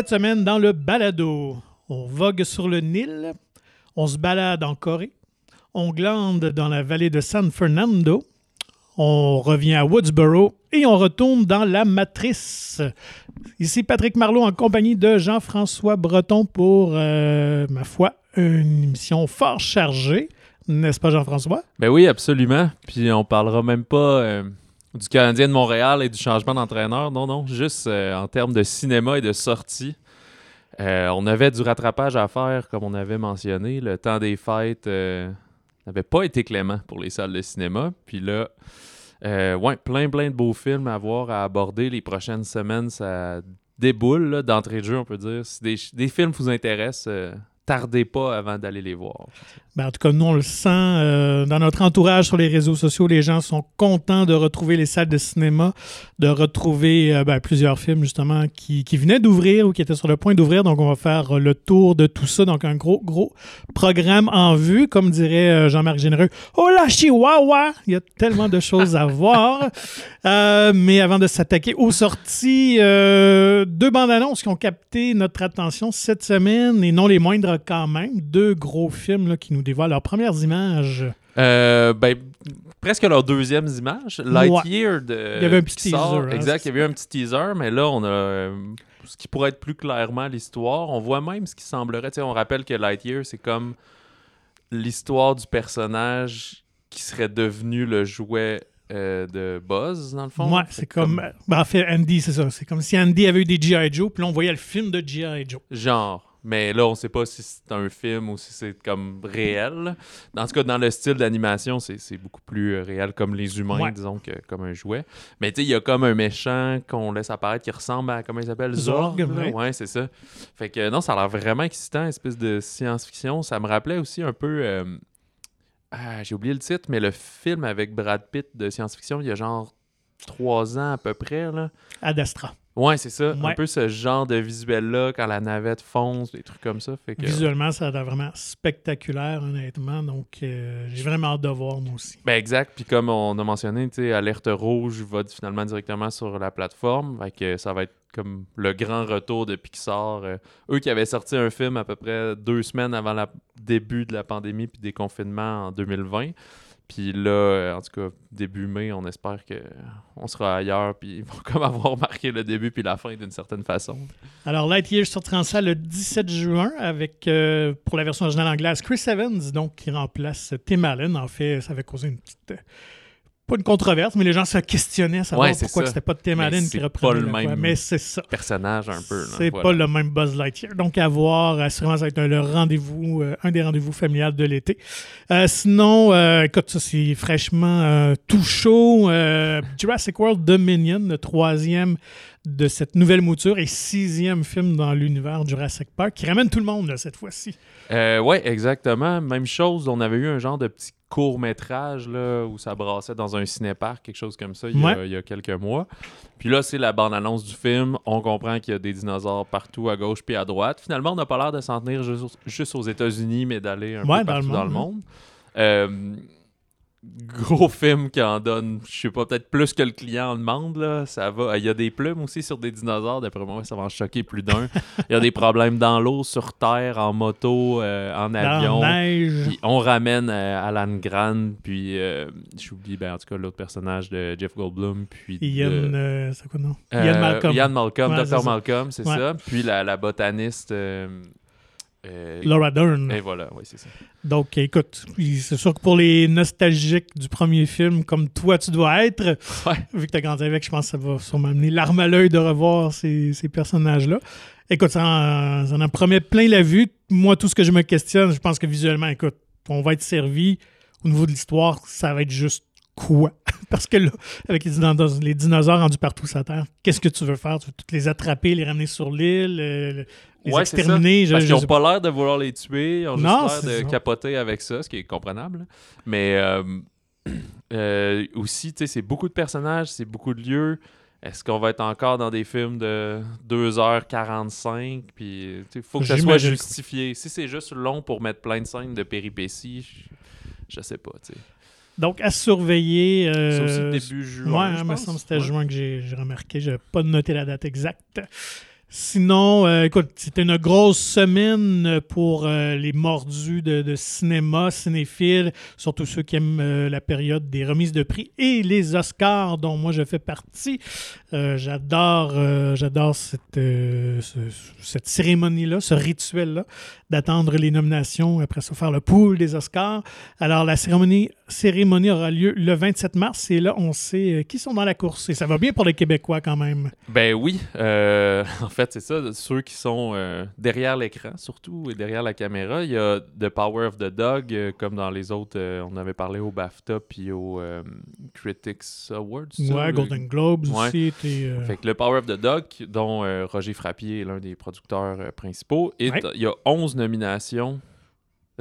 cette semaine, dans le balado, on vogue sur le Nil, on se balade en Corée, on glande dans la vallée de San Fernando, on revient à Woodsboro et on retourne dans la matrice. Ici Patrick Marleau en compagnie de Jean-François Breton pour, ma foi, une émission fort chargée. N'est-ce pas, Jean-François? Ben oui, absolument. Puis on parlera même pas du Canadien de Montréal et du changement d'entraîneur. Non, non, juste en termes de cinéma et de sortie. On avait du rattrapage à faire, comme on avait mentionné. Le temps des fêtes n'avait pas été clément pour les salles de cinéma. Puis là, plein de beaux films à voir, à aborder. Les prochaines semaines, ça déboule là, d'entrée de jeu, on peut dire. Si des films vous intéressent... tardez pas avant d'aller les voir. Ben, en tout cas, nous, on le sent. Dans notre entourage sur les réseaux sociaux, les gens sont contents de retrouver les salles de cinéma, de retrouver plusieurs films, justement, qui venaient d'ouvrir ou qui étaient sur le point d'ouvrir. Donc, on va faire le tour de tout ça. Donc, un gros programme en vue, comme dirait Jean-Marc Généreux. Oh là, chihuahua! Il y a tellement de choses à voir. Mais avant de s'attaquer aux sorties, deux bandes annonces qui ont capté notre attention cette semaine, et non les moindres quand même. Deux gros films là, qui nous dévoilent leurs premières images. Presque leurs deuxièmes images. Lightyear de il y avait un petit Pixar. Teaser. Exact, il y avait un petit teaser, mais là, on a ce qui pourrait être plus clairement l'histoire. On voit même ce qui semblerait. On rappelle que Lightyear, c'est comme l'histoire du personnage qui serait devenu le jouet de Buzz, dans le fond. Ouais, c'est comme... Ben, en fait, Andy, c'est ça. C'est comme si Andy avait eu des G.I. Joe, puis là, on voyait le film de G.I. Joe. Genre. Mais là, on ne sait pas si c'est un film ou si c'est comme réel. Dans ce cas, dans le style d'animation, c'est beaucoup plus réel comme les humains, disons, que comme un jouet. Mais tu sais, il y a comme un méchant qu'on laisse apparaître qui ressemble à, comment il s'appelle? Zorg. Ouais, c'est ça. Fait que non, ça a l'air vraiment excitant, une espèce de science-fiction. Ça me rappelait aussi un peu... j'ai oublié le titre, mais le film avec Brad Pitt de science-fiction, il y a genre 3 ans à peu près, là. Ad Astra. Ouais, c'est ça. Ouais. Un peu ce genre de visuel-là, quand la navette fonce, des trucs comme ça. Fait que... Visuellement, ça a l'air vraiment spectaculaire, honnêtement. Donc, j'ai vraiment hâte de voir, moi aussi. Ben exact. Puis comme on a mentionné, tu sais, Alerte Rouge va finalement directement sur la plateforme. Fait que ça va être comme le grand retour de Pixar. Eux qui avaient sorti un film à peu près 2 semaines avant le début de la pandémie puis des confinements en 2020. Puis là, en tout cas, début mai, on espère qu'on sera ailleurs. Puis ils vont comme avoir marqué le début puis la fin d'une certaine façon. Alors, Lightyear sortira en salle le 17 juin avec, pour la version originale anglaise, Chris Evans, donc qui remplace Tim Allen. En fait, ça avait causé une petite... pas une controverse, mais les gens se questionnaient à savoir pourquoi c'était pas Tim Allen qui reprenait le même mais c'est ça. Personnage un peu. Là, c'est voilà. Pas le même Buzz Lightyear. Donc à voir, assurément, ça va être un des rendez-vous familiales de l'été. Sinon, écoute, ça c'est fraîchement tout chaud. Jurassic World Dominion, le 3e de cette nouvelle mouture et 6e film dans l'univers Jurassic Park, qui ramène tout le monde là, cette fois-ci. Oui, exactement. Même chose, on avait eu un genre de petit court-métrage là, où ça brassait dans un cinéparc, quelque chose comme ça, il y a quelques mois. Puis là, c'est la bande-annonce du film. On comprend qu'il y a des dinosaures partout, à gauche puis à droite. Finalement, on n'a pas l'air de s'en tenir juste aux États-Unis, mais d'aller un peu partout dans le monde. Gros film qui en donne, je sais pas, peut-être plus que le client en demande. Là. Ça va. Il y a des plumes aussi sur des dinosaures. D'après moi, ça va en choquer plus d'un. Il y a des problèmes dans l'eau, sur terre, en moto, en avion. Dans la neige. Puis on ramène Alan Grant, puis j'oublie, en tout cas, l'autre personnage de Jeff Goldblum. Puis c'est quoi le nom? Ian Malcolm, ouais, Dr. Malcolm, c'est ça. Puis la botaniste... Laura Dern. Et voilà, oui, c'est ça. Donc, écoute, c'est sûr que pour les nostalgiques du premier film, comme toi, tu dois être, vu que t'as grandi avec, je pense que ça va sûrement amener l'arme à l'œil de revoir ces personnages-là. Écoute, ça en promet plein la vue. Moi, tout ce que je me questionne, je pense que visuellement, écoute, on va être servi. Au niveau de l'histoire, ça va être juste quoi? Parce que là, avec les dinosaures rendus partout sur la Terre, qu'est-ce que tu veux faire? Tu veux toutes les attraper, les ramener sur l'île, les exterminer? Parce qu'ils n'ont pas l'air de vouloir les tuer, ils ont juste l'air de capoter avec ça, ce qui est comprenable. Mais aussi, tu sais, c'est beaucoup de personnages, c'est beaucoup de lieux. Est-ce qu'on va être encore dans des films de 2h45? Puis il faut que ça soit justifié. Si c'est juste long pour mettre plein de scènes de péripéties, je sais pas, tu sais. Donc, à surveiller... c'est aussi début juin, je pense. Il me semble que c'était juin que j'ai remarqué. Je n'avais pas noté la date exacte. Sinon, écoute, c'était une grosse semaine pour les mordus de cinéma, cinéphiles, surtout ceux qui aiment la période des remises de prix et les Oscars, dont moi je fais partie. J'adore cette cérémonie-là, ce rituel-là, d'attendre les nominations, après ça faire le pool des Oscars. Alors, la cérémonie aura lieu le 27 mars, et là, on sait qui sont dans la course. Et ça va bien pour les Québécois, quand même. Ben oui, en fait, c'est ça. Ceux qui sont derrière l'écran, surtout, et derrière la caméra, il y a The Power of the Dog, comme dans les autres, on avait parlé au BAFTA puis au Critics Awards. Ouais, Golden Globes aussi. Fait que The Power of the Dog, dont Roger Frappier est l'un des producteurs principaux. Et il y a 11 nominations.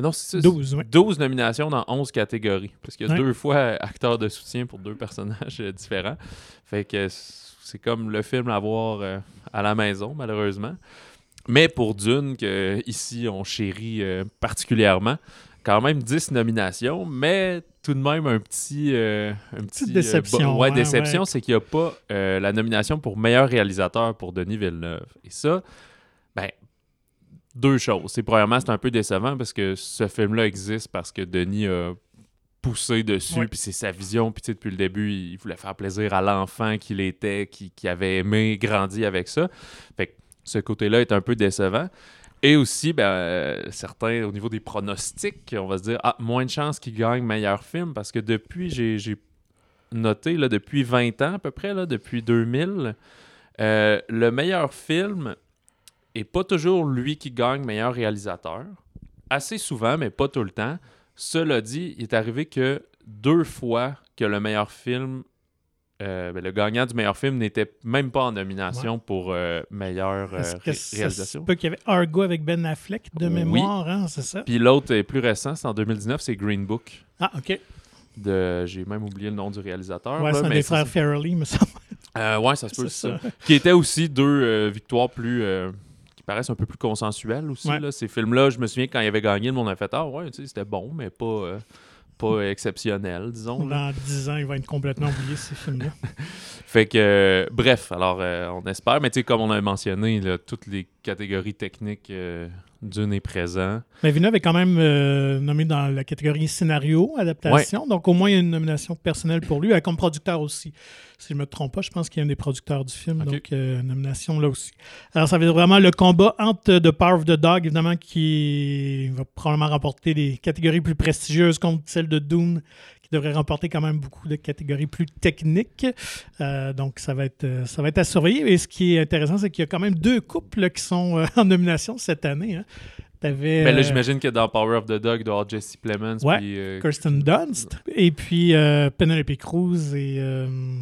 Non, c'est 12, 12 nominations dans 11 catégories. Parce qu'il y a deux fois acteur de soutien pour deux personnages différents. Fait que c'est comme le film à voir à la maison, malheureusement. Mais pour Dune, que ici on chérit particulièrement, quand même 10 nominations, mais tout de même un petit déception. Déception, c'est qu'il n'y a pas la nomination pour meilleur réalisateur pour Denis Villeneuve. Et ça, ben... deux choses. C'est, premièrement, c'est un peu décevant parce que ce film-là existe parce que Denis a poussé dessus, puis c'est sa vision, puis depuis le début, il voulait faire plaisir à l'enfant qu'il était, qui avait aimé, grandi avec ça. Fait que ce côté-là est un peu décevant. Et aussi, certains, au niveau des pronostics, on va se dire, moins de chances qu'il gagne meilleur film parce que depuis, j'ai noté, là, depuis 20 ans à peu près, là, depuis 2000, le meilleur film... et pas toujours lui qui gagne meilleur réalisateur. Assez souvent, mais pas tout le temps. Cela dit, il est arrivé que deux fois que le meilleur film, le gagnant du meilleur film n'était même pas en nomination pour meilleure réalisation. C'est qu'il y avait Argo avec Ben Affleck de mémoire, hein, c'est ça? Puis l'autre est plus récent, c'est en 2019, c'est Green Book. Ah, OK. J'ai même oublié le nom du réalisateur. Ouais, là, c'est un des frères Farrelly, me semble. Ouais, ça se peut, c'est ça. Qui étaient aussi deux victoires plus... paraissent un peu plus consensuels aussi. Ouais. Là, ces films-là, je me souviens quand il avait gagné, le monde a fait « Ah ouais, tu sais, c'était bon, mais pas exceptionnel, disons. » Dans 10 ans, il va être complètement oublié, ces films-là. Fait que, bref, alors on espère. Mais tu sais, comme on a mentionné, là, toutes les catégories techniques... Dune est présent. Mais Villeneuve est quand même nommé dans la catégorie scénario, adaptation. Ouais. Donc, au moins, il y a une nomination personnelle pour lui, comme producteur aussi. Si je ne me trompe pas, je pense qu'il y a un des producteurs du film. Okay. Donc, nomination là aussi. Alors, ça va être vraiment le combat entre The Power of the Dog, évidemment, qui va probablement remporter des catégories plus prestigieuses contre celle de Dune, qui devrait remporter quand même beaucoup de catégories plus techniques. Donc, ça va être à surveiller. Et ce qui est intéressant, c'est qu'il y a quand même deux couples qui sont en nomination cette année, hein. Mais là, j'imagine que dans Power of the Dog, il doit y avoir Jesse Plemons. Puis, Kirsten Dunst. Et puis Penelope Cruz et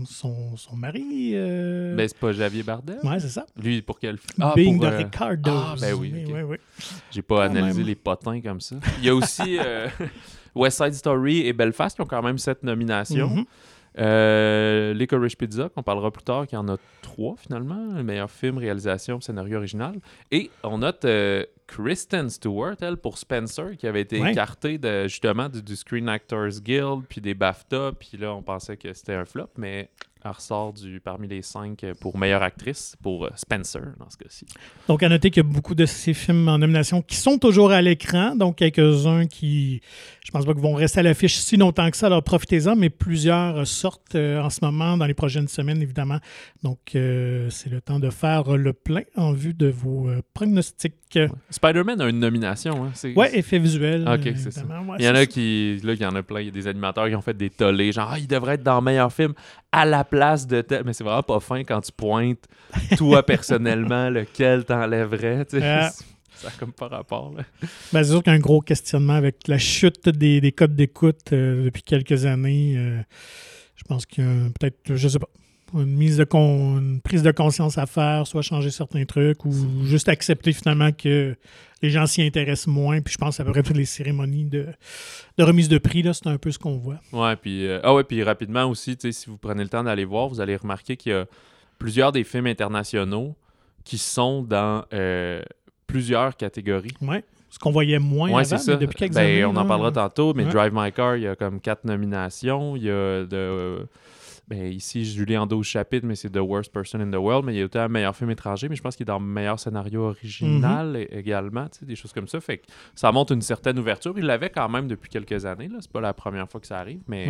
son mari. C'est pas Javier Bardem. Ouais, c'est ça. Lui, pour quel film? Being de Ricardo. Ah, ben oui. Okay. Oui. J'ai pas analysé les potins comme ça. Il y a aussi West Side Story et Belfast qui ont quand même 7 nominations. Mm-hmm. Licorice Pizza, qu'on parlera plus tard, qui en a 3 finalement. Le meilleur film, réalisation, scénario original. Et on note Kristen Stewart, elle, pour Spencer, qui avait été écartée justement du Screen Actors Guild, puis des BAFTA, puis là, on pensait que c'était un flop, mais elle ressort parmi les 5 pour meilleure actrice, pour Spencer, dans ce cas-ci. Donc, à noter qu'il y a beaucoup de ces films en nomination qui sont toujours à l'écran, donc quelques-uns qui, je pense pas qu'ils vont rester à l'affiche si longtemps que ça, alors profitez-en, mais plusieurs sortent en ce moment, dans les prochaines semaines, évidemment. Donc, c'est le temps de faire le plein en vue de vos pronostics. Ouais. Spider-Man a une nomination. Hein? C'est effet visuel. OK, c'est ça. Ouais, il y en a plein. Il y a des animateurs qui ont fait des tollés. Genre, il devrait être dans le meilleur film à la place de tel. Mais c'est vraiment pas fin quand tu pointes, toi, personnellement, lequel t'enlèverais. Ça n'a comme pas rapport. Là. C'est sûr qu'il y a un gros questionnement avec la chute des codes d'écoute depuis quelques années. Je pense qu'il y a peut-être, je sais pas, une prise de conscience à faire, soit changer certains trucs ou juste accepter finalement que les gens s'y intéressent moins. Puis je pense à peu près toutes les cérémonies de remise de prix, là, c'est un peu ce qu'on voit. Ouais, puis puis rapidement aussi, si vous prenez le temps d'aller voir, vous allez remarquer qu'il y a plusieurs des films internationaux qui sont dans plusieurs catégories. Ouais. Ce qu'on voyait moins avant, mais depuis quelques années. On en parlera tantôt, mais Drive My Car, il y a comme 4 nominations. Il y a Ben ici, Julien Ando au chapitre, mais c'est The Worst Person in the World. Mais il y a aussi un meilleur film étranger, mais je pense qu'il est dans le meilleur scénario original également, tu sais, des choses comme ça. Fait que ça montre une certaine ouverture. Il l'avait quand même depuis quelques années, là. C'est pas la première fois que ça arrive, mais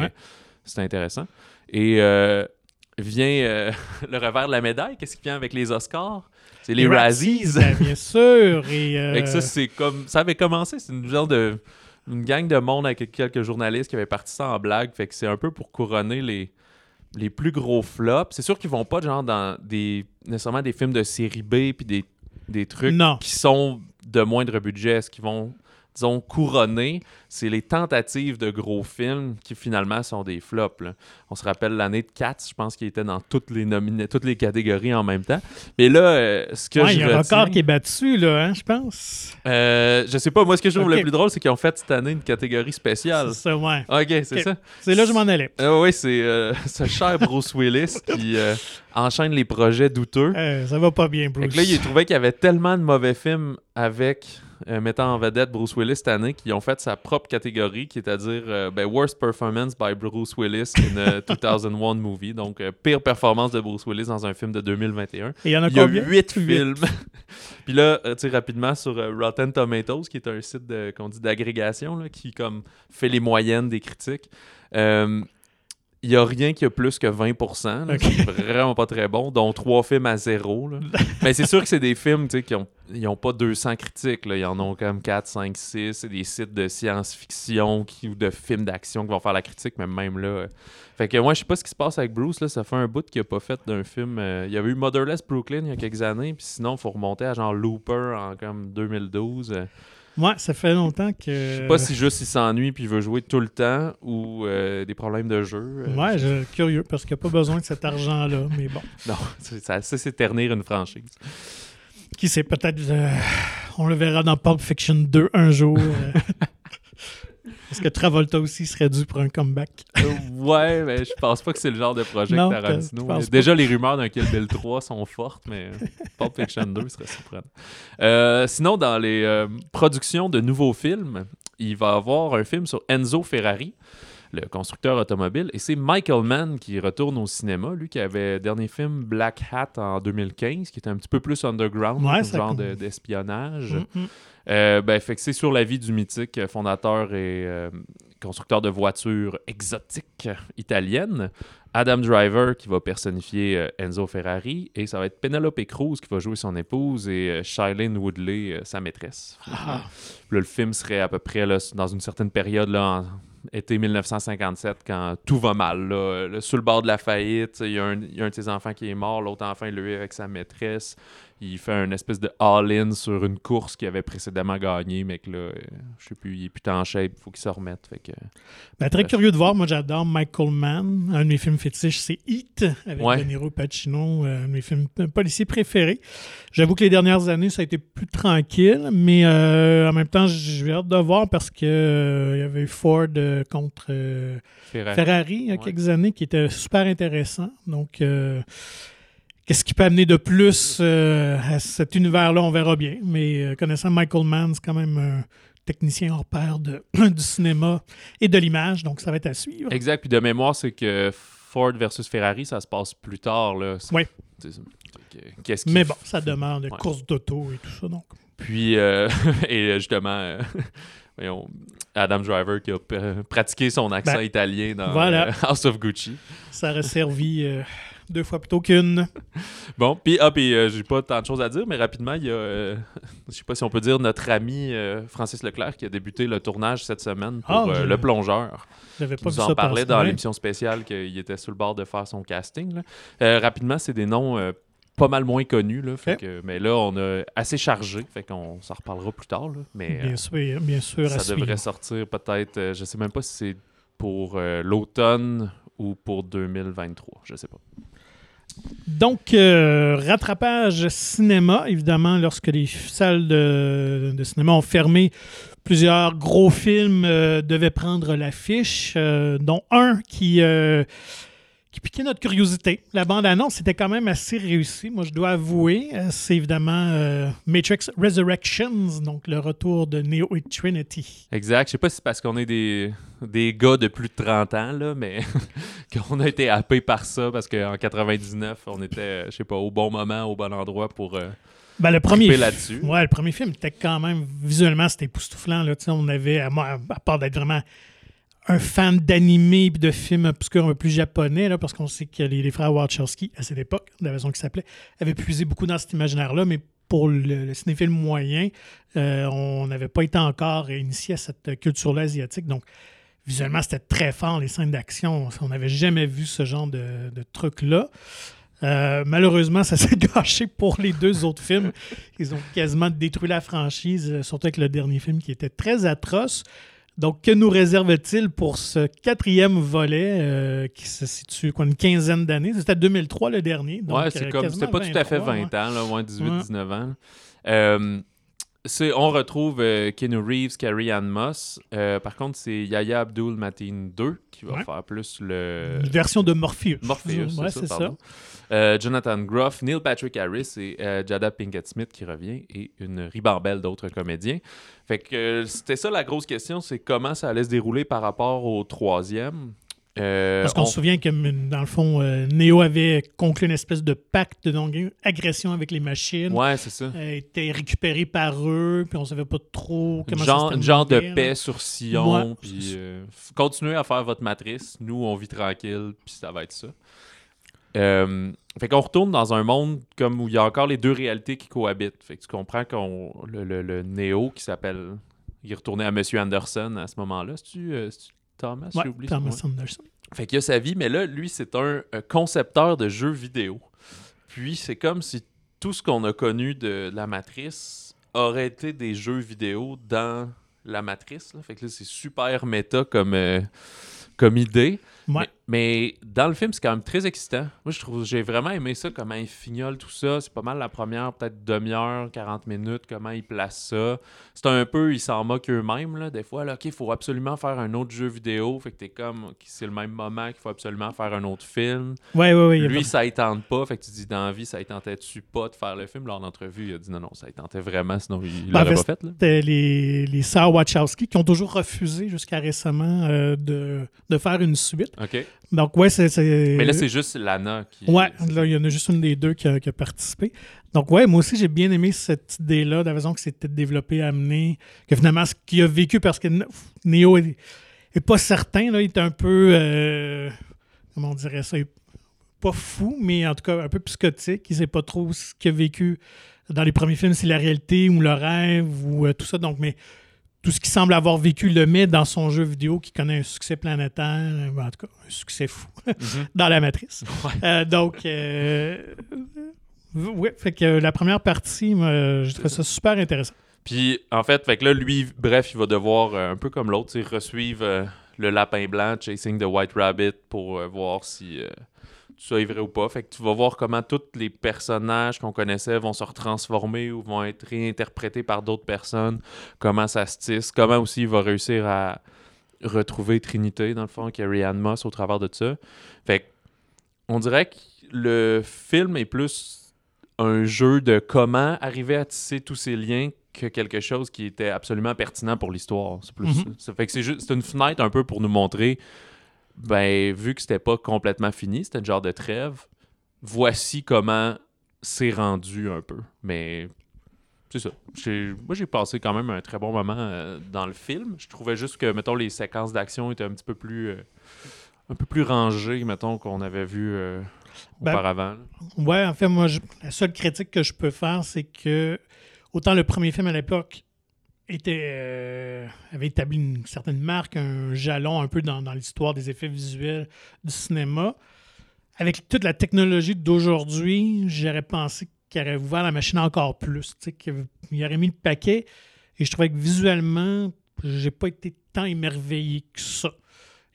c'est intéressant. Et vient le revers de la médaille. Qu'est-ce qui vient avec les Oscars? C'est les Razzies. Ben, bien sûr. Et ça, c'est comme... ça avait commencé. C'est une genre de... une gang de monde avec quelques journalistes qui avaient parti ça en blague. Fait que c'est un peu pour couronner les plus gros flops. C'est sûr qu'ils vont pas genre dans des nécessairement des films de série B puis des trucs qui sont de moindre budget. Ce qu'ils vont, disons, couronner, c'est les tentatives de gros films qui finalement sont des flops, là. On se rappelle l'année de Cats, je pense qu'il était dans toutes les catégories en même temps. Mais là, ce que je retiens... Il y a un record qui est battu, là, hein, je pense. Je sais pas, moi, ce que je trouve le plus drôle, c'est qu'ils ont fait cette année une catégorie spéciale. C'est ça, ouais. OK, c'est ça. C'est là que je m'en allais. Oui, c'est ce cher Bruce Willis qui enchaîne les projets douteux. Ça va pas bien, Bruce. Donc là, il trouvait qu'il y avait tellement de mauvais films avec... mettant en vedette Bruce Willis cette année, qui ont fait sa propre catégorie, qui est à dire Worst Performance by Bruce Willis in a 2001 Movie. Donc, pire performance de Bruce Willis dans un film de 2021. Et il y en a combien? 8 films. Puis là, tu sais, rapidement, sur Rotten Tomatoes, qui est un site qu'on dit d'agrégation, là, qui comme fait les moyennes des critiques, il n'y a rien qui a plus que 20%. Là, c'est vraiment pas très bon, dont 3 films à 0. Mais c'est sûr que c'est des films qui n'ont pas 200 critiques. Là. Ils en ont comme 4, 5, 6. C'est des sites de science-fiction ou de films d'action qui vont faire la critique, mais même là... Fait que moi, je sais pas ce qui se passe avec Bruce. Là, ça fait un bout qu'il n'a pas fait d'un film... Il y avait eu Motherless Brooklyn il y a quelques années, puis sinon, il faut remonter à genre Looper en comme 2012... Ouais, ça fait longtemps que... Je sais pas si juste il s'ennuie puis il veut jouer tout le temps ou des problèmes de jeu. Ouais, je suis curieux parce qu'il n'y a pas besoin de cet argent-là, mais bon. Non, ça c'est ternir une franchise. Qui sait, peut-être... on le verra dans Pulp Fiction 2 un jour. Est-ce que Travolta aussi serait dû pour un comeback? Ouais, mais je pense pas que c'est le genre de projet que Tarantino... Déjà, les rumeurs d'un Kill Bill 3 sont fortes, mais Pulp Fiction 2 serait surprenant. Sinon, dans les productions de nouveaux films, il va y avoir un film sur Enzo Ferrari, le constructeur automobile, et c'est Michael Mann qui retourne au cinéma, lui qui avait dernier film Black Hat en 2015, qui était un petit peu plus underground, genre d'espionnage. Mm-hmm. Fait que c'est sur la vie du mythique fondateur et constructeur de voitures exotiques italiennes, Adam Driver qui va personnifier Enzo Ferrari, et ça va être Penelope Cruz qui va jouer son épouse et Shailene Woodley, sa maîtresse. Ah. Là, le film serait à peu près là, dans une certaine période, là, en été 1957, quand tout va mal. Là, sur le bord de la faillite, il y a un de ses enfants qui est mort, l'autre enfant est lui avec sa maîtresse. Il fait une espèce de all-in sur une course qu'il avait précédemment gagnée, mais que là, je sais plus, il est plus en shape, il faut qu'il se remette. Fait que, très curieux de voir, moi j'adore Michael Mann. Un de mes films fétiches, c'est Heat, avec De Niro Pacino, un de mes films policiers préférés. J'avoue que les dernières années, ça a été plus tranquille, mais en même temps, j'ai hâte de voir parce qu'il y avait eu Ford contre Ferrari il y a quelques années, qui était super intéressant. Donc... qu'est-ce qui peut amener de plus à cet univers-là? On verra bien. Mais connaissant Michael Mann, c'est quand même un technicien hors pair du cinéma et de l'image. Donc, ça va être à suivre. Exact. Puis de mémoire, c'est que Ford versus Ferrari, ça se passe plus tard. Oui. Mais bon, ça demande course d'auto et tout ça. Donc. Puis, et justement... Adam Driver qui a pratiqué son accent italien dans House of Gucci. Ça aurait servi 2 fois plutôt qu'une. Bon, puis j'ai pas tant de choses à dire, mais rapidement, il y a, je sais pas si on peut dire, notre ami Francis Leclerc qui a débuté le tournage cette semaine pour Le Plongeur. J'avais pas vu ça. On en parlait dans l'émission spéciale qu'il était sur le bord de faire son casting. Là. Rapidement, c'est des noms... pas mal moins connu, là, fait que, mais là, on a assez chargé, fait qu'on s'en reparlera plus tard. Là, mais, bien sûr, ça devrait sortir peut-être, je sais même pas si c'est pour l'automne ou pour 2023, je sais pas. Donc, rattrapage cinéma, évidemment, lorsque les salles de cinéma ont fermé, plusieurs gros films devaient prendre l'affiche, dont un qui... qui piquait notre curiosité. La bande-annonce était quand même assez réussie, moi je dois avouer. C'est évidemment Matrix Resurrections, donc le retour de Neo et Trinity. Exact. Je sais pas si c'est parce qu'on est des gars de plus de 30 ans, là, mais qu'on a été happés par ça, parce qu'en 99, on était, je sais pas, au bon moment, au bon endroit pour... Le premier film était quand même, visuellement, c'était époustouflant. Là. On avait, à part d'être vraiment un fan d'animé et de films obscurs un peu plus japonais, là, parce qu'on sait que les frères Wachowski, à cette époque, de la façon qu'ils s'appelaient, avaient puisé beaucoup dans cet imaginaire-là, mais pour le cinéphile moyen, on n'avait pas été encore initié à cette culture-là asiatique. Donc, visuellement, c'était très fort, les scènes d'action. On n'avait jamais vu ce genre de truc-là. Malheureusement, ça s'est gâché pour les deux autres films. Ils ont quasiment détruit la franchise, surtout avec le dernier film qui était très atroce. Donc, que nous réserve-t-il pour ce quatrième volet qui se situe quoi, une quinzaine d'années? C'était 2003 le dernier. Donc, ouais, c'est comme, c'était pas 23, tout à fait 20 ans, là, moins 18, ouais. 19 ans. On retrouve Keanu Reeves, Carrie-Anne Moss. Par contre, c'est Yahya Abdul-Mateen II qui va faire plus le... Une version de Morpheus. Morpheus, c'est ça. Jonathan Groff, Neil Patrick Harris et Jada Pinkett Smith qui revient et une ribambelle d'autres comédiens. Fait que c'était ça la grosse question, c'est comment ça allait se dérouler par rapport au troisième. Parce qu'on se souvient que, dans le fond, Neo avait conclu une espèce de pacte, donc une agression avec les machines. Ouais, c'est ça. Était récupéré par eux, puis on savait pas trop comment ça se terminait. Genre de paix sur Sion, puis continuez à faire votre matrice, nous, on vit tranquille, puis ça va être ça. Fait qu'on retourne dans un monde comme où il y a encore les deux réalités qui cohabitent. Fait que tu comprends qu'on le Neo qui s'appelle... Il est retourné à M. Anderson à ce moment-là. C'est-tu Thomas, ouais, j'ai oublié Thomas Anderson. Fait qu'il a sa vie, mais là, lui, c'est un concepteur de jeux vidéo. Puis, c'est comme si tout ce qu'on a connu de la Matrice aurait été des jeux vidéo dans la Matrice. Là. Fait que là, c'est super méta comme idée. Ouais. Mais dans le film, c'est quand même très excitant. Moi, j'ai vraiment aimé ça, comment il fignole tout ça. C'est pas mal la première, peut-être demi-heure, 40 minutes, comment il place ça. C'est un peu, ils s'en moquent eux-mêmes, là, des fois. Là, OK, il faut absolument faire un autre jeu vidéo. Fait que t'es comme, c'est le même moment qu'il faut absolument faire un autre film. Ouais. Lui, ça ne tente pas. Fait que tu dis, dans la vie, ça ne tentait-tu pas de faire le film? Là, en entrevue, il a dit non, ça ne tentait vraiment, sinon il l'aurait pas fait. C'était les sœurs Wachowski qui ont toujours refusé jusqu'à récemment de faire une suite. OK. Donc, ouais, c'est... Mais là, c'est juste Lana qui... Ouais, là, il y en a juste une des deux qui a participé. Donc, ouais, moi aussi, j'ai bien aimé cette idée-là, de la façon que c'était développé, amené, que finalement, ce qu'il a vécu, parce que Neo est pas certain, là, il est un peu... comment on dirait ça? Pas fou, mais en tout cas, un peu psychotique. Il sait pas trop ce qu'il a vécu dans les premiers films, c'est la réalité ou le rêve ou tout ça. Donc, mais... Tout ce qu'il semble avoir vécu le met dans son jeu vidéo qui connaît un succès planétaire, en tout cas un succès fou, dans la Matrice. Ouais. Oui, fait que la première partie, je trouve ça super intéressant. Puis en fait, que là, lui, bref, il va devoir, un peu comme l'autre, resuivre le lapin blanc, Chasing the White Rabbit, pour voir si... tout ça est vrai ou pas. Fait que tu vas voir comment tous les personnages qu'on connaissait vont se retransformer ou vont être réinterprétés par d'autres personnes, comment ça se tisse, comment aussi il va réussir à retrouver Trinité, dans le fond, Carrie-Anne Moss au travers de tout ça. Fait que on dirait que le film est plus un jeu de comment arriver à tisser tous ces liens que quelque chose qui était absolument pertinent pour l'histoire. C'est plus ça. Fait que c'est une fenêtre un peu pour nous montrer... Ben, vu que c'était pas complètement fini, c'était le genre de trêve, voici comment c'est rendu un peu. Mais c'est ça. Moi, j'ai passé quand même un très bon moment dans le film. Je trouvais juste que, mettons, les séquences d'action étaient un peu plus rangées, mettons, qu'on avait vu auparavant. Ouais, en fait, moi, la seule critique que je peux faire, c'est que autant le premier film à l'époque avait établi une certaine marque, un jalon un peu dans l'histoire des effets visuels du cinéma. Avec toute la technologie d'aujourd'hui, j'aurais pensé qu'il aurait ouvert la machine encore plus, qu'il aurait mis le paquet. Et je trouvais que visuellement, j'ai pas été tant émerveillé que ça.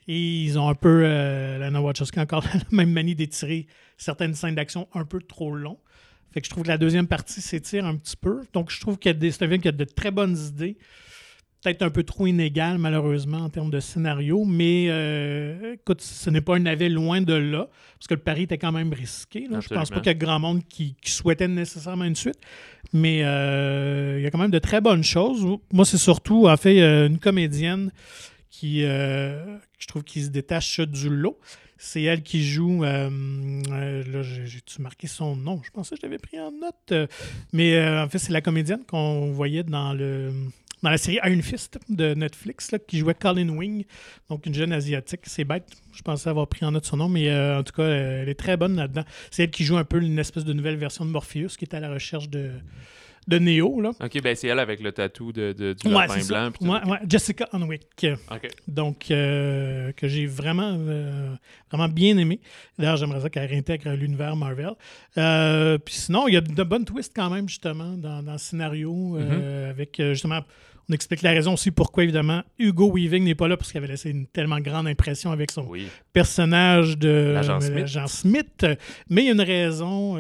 Et ils ont un peu, Lana Wachowski, encore la même manie d'étirer certaines scènes d'action un peu trop longues. Fait que je trouve que la deuxième partie s'étire un petit peu. Donc, je trouve que c'est un film qui a de très bonnes idées, peut-être un peu trop inégal, malheureusement, en termes de scénario, mais écoute, ce n'est pas un navet loin de là, parce que le pari était quand même risqué. Là. Je pense pas qu'il y a grand monde qui souhaitait nécessairement une suite, mais il y a quand même de très bonnes choses. Moi, c'est surtout, en fait, une comédienne qui je trouve qui se détache du lot. C'est elle qui joue... là, j'ai-tu marqué son nom? Je pensais que je l'avais pris en note. Mais en fait, c'est la comédienne qu'on voyait dans la série Iron Fist de Netflix, là, qui jouait Colin Wing, donc une jeune asiatique. C'est bête, je pensais avoir pris en note son nom, mais en tout cas, elle est très bonne là-dedans. C'est elle qui joue un peu une espèce de nouvelle version de Morpheus, qui est à la recherche de Neo, là. OK, ben c'est elle avec le tatou du lapin blanc. Ouais, Jessica Henwick. OK. Donc, que j'ai vraiment bien aimé. D'ailleurs, j'aimerais ça qu'elle réintègre l'univers Marvel. Puis sinon, il y a de bonnes twists quand même, justement, dans le scénario. Avec, justement, on explique la raison aussi pourquoi, évidemment, Hugo Weaving n'est pas là, parce qu'il avait laissé une tellement grande impression avec son personnage de l'agent Smith. Mais il y a une raison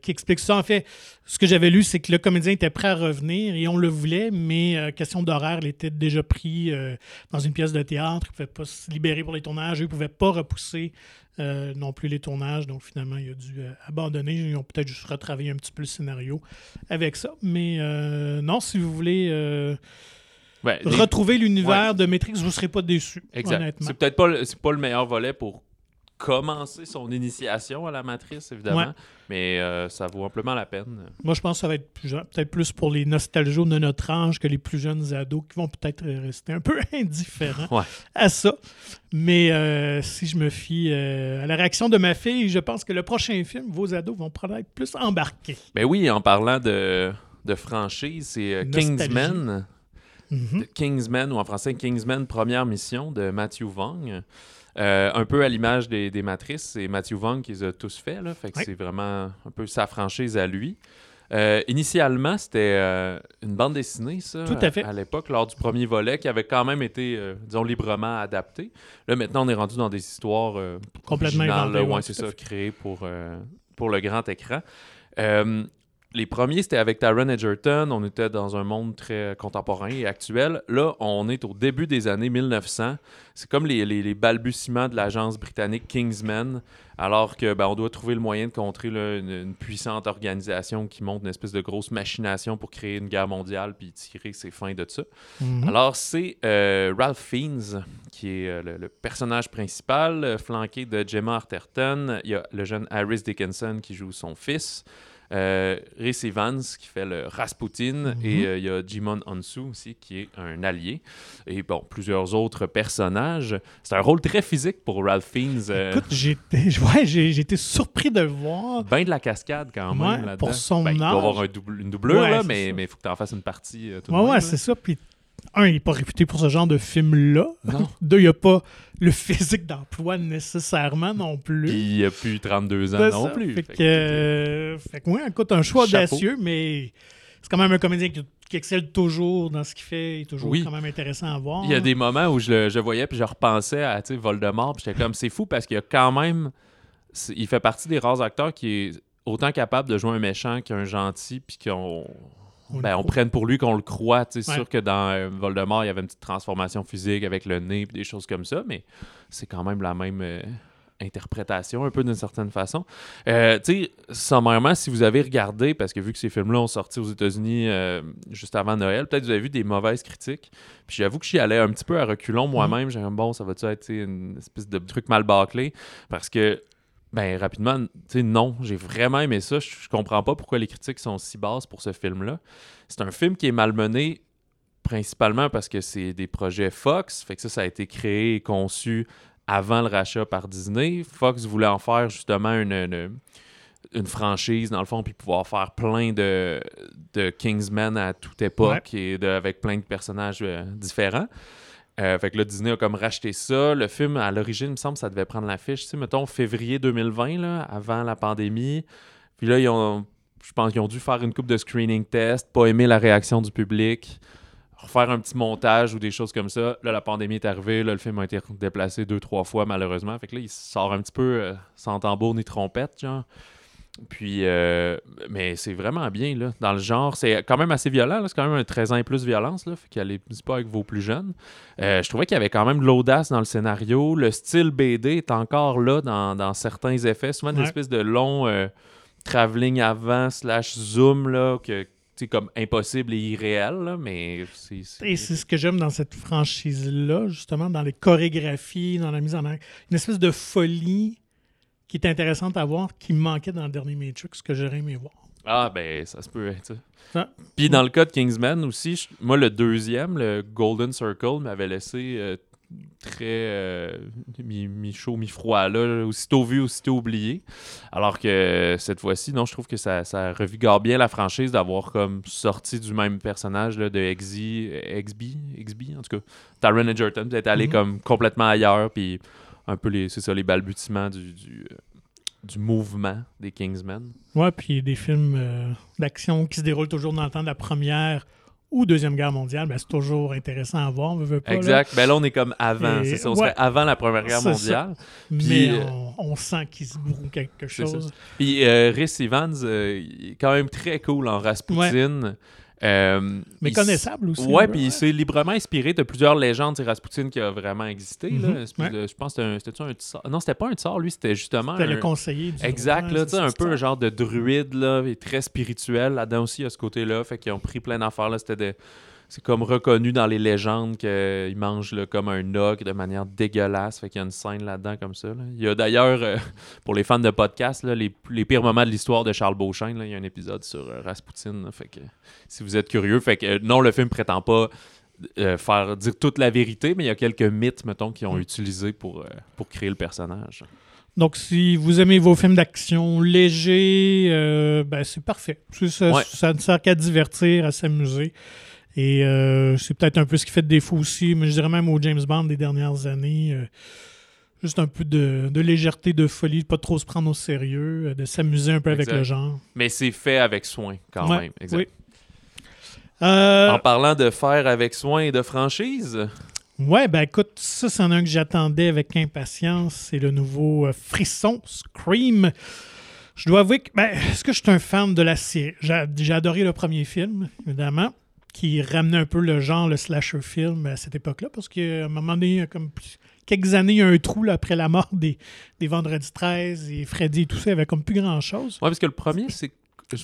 qui explique ça. En fait, ce que j'avais lu, c'est que le comédien était prêt à revenir et on le voulait, mais question d'horaire, il était déjà pris dans une pièce de théâtre. Il ne pouvait pas se libérer pour les tournages. Il ne pouvait pas repousser non plus les tournages. Donc, finalement, il a dû abandonner. Ils ont peut-être juste retravaillé un petit peu le scénario avec ça. Mais non, si vous voulez... Retrouver l'univers de Matrix, vous ne serez pas déçus, honnêtement. C'est peut-être pas le meilleur volet pour commencer son initiation à la Matrice, évidemment, mais ça vaut amplement la peine. Moi, je pense que ça va être peut-être plus pour les nostalgios de notre âge que les plus jeunes ados qui vont peut-être rester un peu indifférents à ça. Mais si je me fie à la réaction de ma fille, je pense que le prochain film, vos ados vont peut-être plus embarquer. Ben oui, en parlant de franchise, c'est Kingsman. Mm-hmm. Kingsman, ou en français Kingsman, première mission de Matthew Vaughn. Un peu à l'image des Matrices, c'est Matthew Vaughn qui les a tous faits, là. Fait que c'est vraiment un peu sa franchise à lui. Initialement, c'était une bande dessinée, ça, tout à fait. À l'époque, lors du premier volet, qui avait quand même été, disons, librement adaptée. Là, maintenant, on est rendu dans des histoires complètement inventées. Créées pour le grand écran. Les premiers, c'était avec Taron Egerton. On était dans un monde très contemporain et actuel. Là, on est au début des années 1900. C'est comme les balbutiements de l'agence britannique Kingsman, alors que on doit trouver le moyen de contrer là, une puissante organisation qui monte une espèce de grosse machination pour créer une guerre mondiale puis tirer ses fins de ça. Mm-hmm. Alors, c'est Ralph Fiennes qui est le personnage principal, flanqué de Gemma Arterton. Il y a le jeune Harris Dickinson qui joue son fils. Rhys Evans qui fait le Rasputin, mm-hmm. et il y a Jimon Onsu aussi qui est un allié, et bon, plusieurs autres personnages. C'est un rôle très physique pour Ralph Fiennes. Écoute, j'ai été surpris de voir de la cascade quand même là-dedans. Pour son âge, il doit avoir une doublure là, mais il faut que tu en fasses une partie tout le monde, c'est ça. Puis un, il n'est pas réputé pour ce genre de film-là. Non. Deux, il n'y a pas le physique d'emploi nécessairement non plus. Il n'y a plus 32 ans non plus. Fait que, écoute, un choix audacieux, mais c'est quand même un comédien qui excelle toujours dans ce qu'il fait, est toujours quand même intéressant à voir. Il y a des moments où je voyais puis je repensais à Voldemort, puis j'étais comme, c'est fou parce qu'il y a quand même... Il fait partie des rares acteurs qui est autant capable de jouer un méchant qu'un gentil, puis qu'on prenne pour lui, qu'on le croit. C'est sûr que dans Voldemort, il y avait une petite transformation physique avec le nez, des choses comme ça, mais c'est quand même la même interprétation, un peu d'une certaine façon. Sommairement, si vous avez regardé, parce que vu que ces films-là ont sorti aux États-Unis juste avant Noël, peut-être vous avez vu des mauvaises critiques. Puis j'avoue que j'y allais un petit peu à reculons moi-même. J'ai dit, bon, ça va-tu être une espèce de truc mal bâclé? Parce que rapidement, tu sais, non, j'ai vraiment aimé ça. Je comprends pas pourquoi les critiques sont si basses pour ce film-là. C'est un film qui est malmené principalement parce que c'est des projets Fox. Fait que ça a été créé et conçu avant le rachat par Disney. Fox voulait en faire justement une franchise, dans le fond, puis pouvoir faire plein de Kingsman à toute époque et avec plein de personnages différents. Fait que là, Disney a comme racheté ça. Le film, à l'origine, il me semble que ça devait prendre l'affiche, tu sais, mettons, février 2020, là, avant la pandémie. Puis là, je pense qu'ils ont dû faire une couple de screening tests, pas aimer la réaction du public, refaire un petit montage ou des choses comme ça. Là, la pandémie est arrivée, là, le film a été déplacé 2-3 fois, malheureusement. Fait que là, il sort un petit peu sans tambour ni trompette, genre. Puis, mais c'est vraiment bien, là. Dans le genre, c'est quand même assez violent, là. C'est quand même un 13 ans et plus violence, là. Fait qu'allez pas avec vos plus jeunes. Je trouvais qu'il y avait quand même de l'audace dans le scénario. Le style BD est encore là dans certains effets. Souvent, une espèce de long travelling avant / zoom, là, que c'est comme impossible et irréel, là, mais c'est... Et c'est ce que j'aime dans cette franchise-là, justement, dans les chorégraphies, dans la mise en scène. Une espèce de folie qui est intéressante à voir, qui manquait dans le dernier Matrix, que j'aurais aimé voir. Ah, ben, ça se peut, tu sais. Ah. Puis dans le cas de Kingsman aussi, moi, le deuxième, le Golden Circle, m'avait laissé très mi-chaud, mi-froid, là, aussitôt vu, aussitôt oublié. Alors que cette fois-ci, non, je trouve que ça revigore bien la franchise d'avoir comme sorti du même personnage là, de Exby, en tout cas, Taron Egerton, d'être allé comme complètement ailleurs, puis un peu, les balbutiements du mouvement des Kingsmen. Ouais, puis des films d'action qui se déroulent toujours dans le temps de la première ou Deuxième Guerre mondiale, ben c'est toujours intéressant à voir, on veut pas. Exact. Là. Ben là, on est comme avant, c'est ça, on serait avant la Première Guerre mondiale. Ça. Puis, mais on sent qu'il se broue quelque chose. Ça. Puis Rhys Evans, il est quand même très cool en Rasputin. Ouais. Mais connaissable aussi. Ouais, puis il s'est librement inspiré de plusieurs légendes de Rasputin qui a vraiment existé. Là. Je pense que c'était un tsar. Non, c'était pas un tsar, lui, c'était justement. C'était le conseiller du Exact, là, tu sais, un peu un genre de druide, là, et très spirituel. Là-dedans aussi, il y a ce côté-là. Fait qu'ils ont pris plein d'affaires, là. C'est comme reconnu dans les légendes qu'il mange là, comme un ogre de manière dégueulasse. Fait qu'il y a une scène là-dedans comme ça. Là. Il y a d'ailleurs, pour les fans de podcast, là, les pires moments de l'histoire de Charles Beauchesne. Là, il y a un épisode sur Rasputin. Là, fait que si vous êtes curieux, fait que non, le film prétend pas faire dire toute la vérité, mais il y a quelques mythes, mettons, qu'ils ont utilisés pour créer le personnage. Donc, si vous aimez vos films d'action légers, ben, c'est parfait. Ça ne sert qu'à divertir, à s'amuser. Et c'est peut-être un peu ce qui fait de défaut aussi, mais je dirais même au James Bond des dernières années, juste un peu de légèreté, de folie, de pas trop se prendre au sérieux, de s'amuser un peu avec le genre. Mais c'est fait avec soin quand même. Exact. Oui. En parlant de faire avec soin et de franchise... Ouais, ben écoute, ça c'en est un que j'attendais avec impatience, c'est le nouveau frisson Scream. Je dois avouer que est-ce que je suis un fan de la série? J'ai adoré le premier film, évidemment, qui ramenait un peu le genre, le slasher film à cette époque-là, parce qu'à un moment donné, comme quelques années, il y a un trou là, après la mort des Vendredi 13 et Freddy et tout ça, il n'y avait comme plus grand-chose. Oui, parce que le premier, c'est...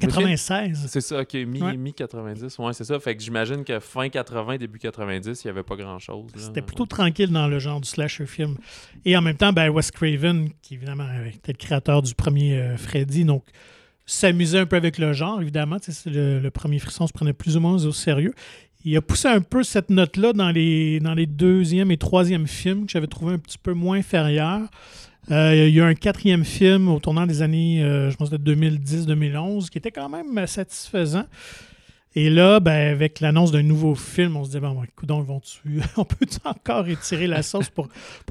96. C'est ça, OK, mi-90, ouais, c'est ça. Fait que j'imagine que fin 80, début 90, il n'y avait pas grand-chose. C'était plutôt tranquille dans le genre du slasher film. Et en même temps, Wes Craven, qui évidemment était le créateur du premier Freddy, donc... s'amuser un peu avec le genre, évidemment. Le premier frisson se prenait plus ou moins au sérieux. Il a poussé un peu cette note-là dans les deuxième et troisième films que j'avais trouvé un petit peu moins inférieurs. Il y a un quatrième film au tournant des années, je pense, de 2010-2011, qui était quand même satisfaisant. Et là, avec l'annonce d'un nouveau film, on se dit, coudonc, on peut-tu encore étirer la sauce pour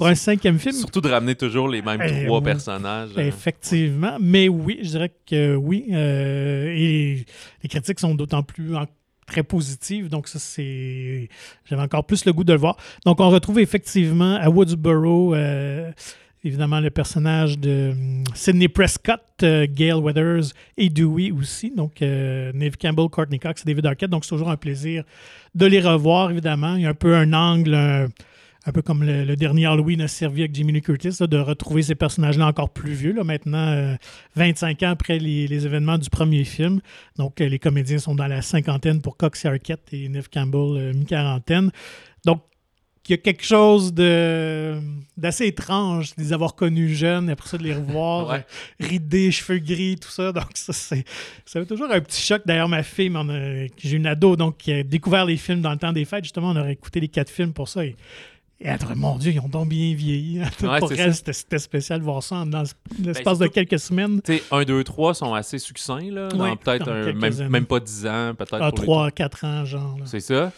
un cinquième film? Surtout de ramener toujours les mêmes trois personnages. Effectivement. Mais oui, je dirais que oui. Et les critiques sont d'autant plus très positives. Donc ça, c'est... J'avais encore plus le goût de le voir. Donc on retrouve effectivement à Woodsboro... évidemment, le personnage de Sidney Prescott, Gail Weathers et Dewey aussi. Donc, Neve Campbell, Courtney Cox et David Arquette. Donc, c'est toujours un plaisir de les revoir, évidemment. Il y a un peu un angle, un peu comme le dernier Halloween a servi avec Jamie Lee Curtis, là, de retrouver ces personnages-là encore plus vieux, là, maintenant 25 ans après les événements du premier film. Donc, les comédiens sont dans la cinquantaine pour Cox et Arquette et Neve Campbell, mi-quarantaine. Donc, il y a quelque chose d'assez étrange de les avoir connus jeunes, après ça de les revoir, ridés, cheveux gris, tout ça. Donc ça fait toujours un petit choc. D'ailleurs, ma fille, j'ai une ado, donc qui a découvert les films dans le temps des fêtes. Justement, on aurait écouté les 4 films pour ça. Et après, mon Dieu, ils ont donc bien vieilli. Ouais, pour elle, c'était spécial de voir ça dans l'espace de quelques semaines. 1, 2, 3 sont assez succincts, là. Dans peut-être même pas 10 ans, peut-être. 3, 4 ans, genre. Là. C'est ça.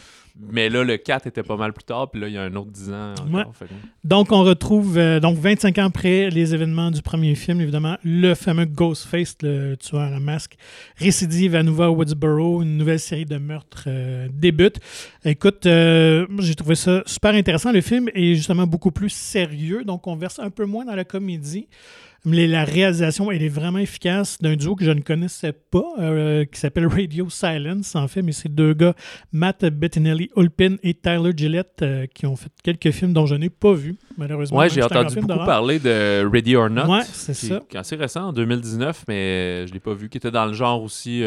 Mais là, le 4 était pas mal plus tard, puis là, il y a un autre 10 ans encore. Ouais. Fait que... Donc, on retrouve 25 ans après les événements du premier film, évidemment, le fameux Ghostface, le tueur à masque, récidive à nouveau à Woodsboro, une nouvelle série de meurtres débute. Écoute, j'ai trouvé ça super intéressant. Le film est justement beaucoup plus sérieux, donc on verse un peu moins dans la comédie. Mais la réalisation, elle est vraiment efficace, d'un duo que je ne connaissais pas, qui s'appelle Radio Silence, en fait, mais c'est deux gars, Matt Bettinelli-Hulpin et Tyler Gillett, qui ont fait quelques films dont je n'ai pas vu, malheureusement. Oui, j'ai entendu beaucoup parler de Ready or Not, ouais, c'est ça. Qui est assez récent, en 2019, mais je ne l'ai pas vu, qui était dans le genre aussi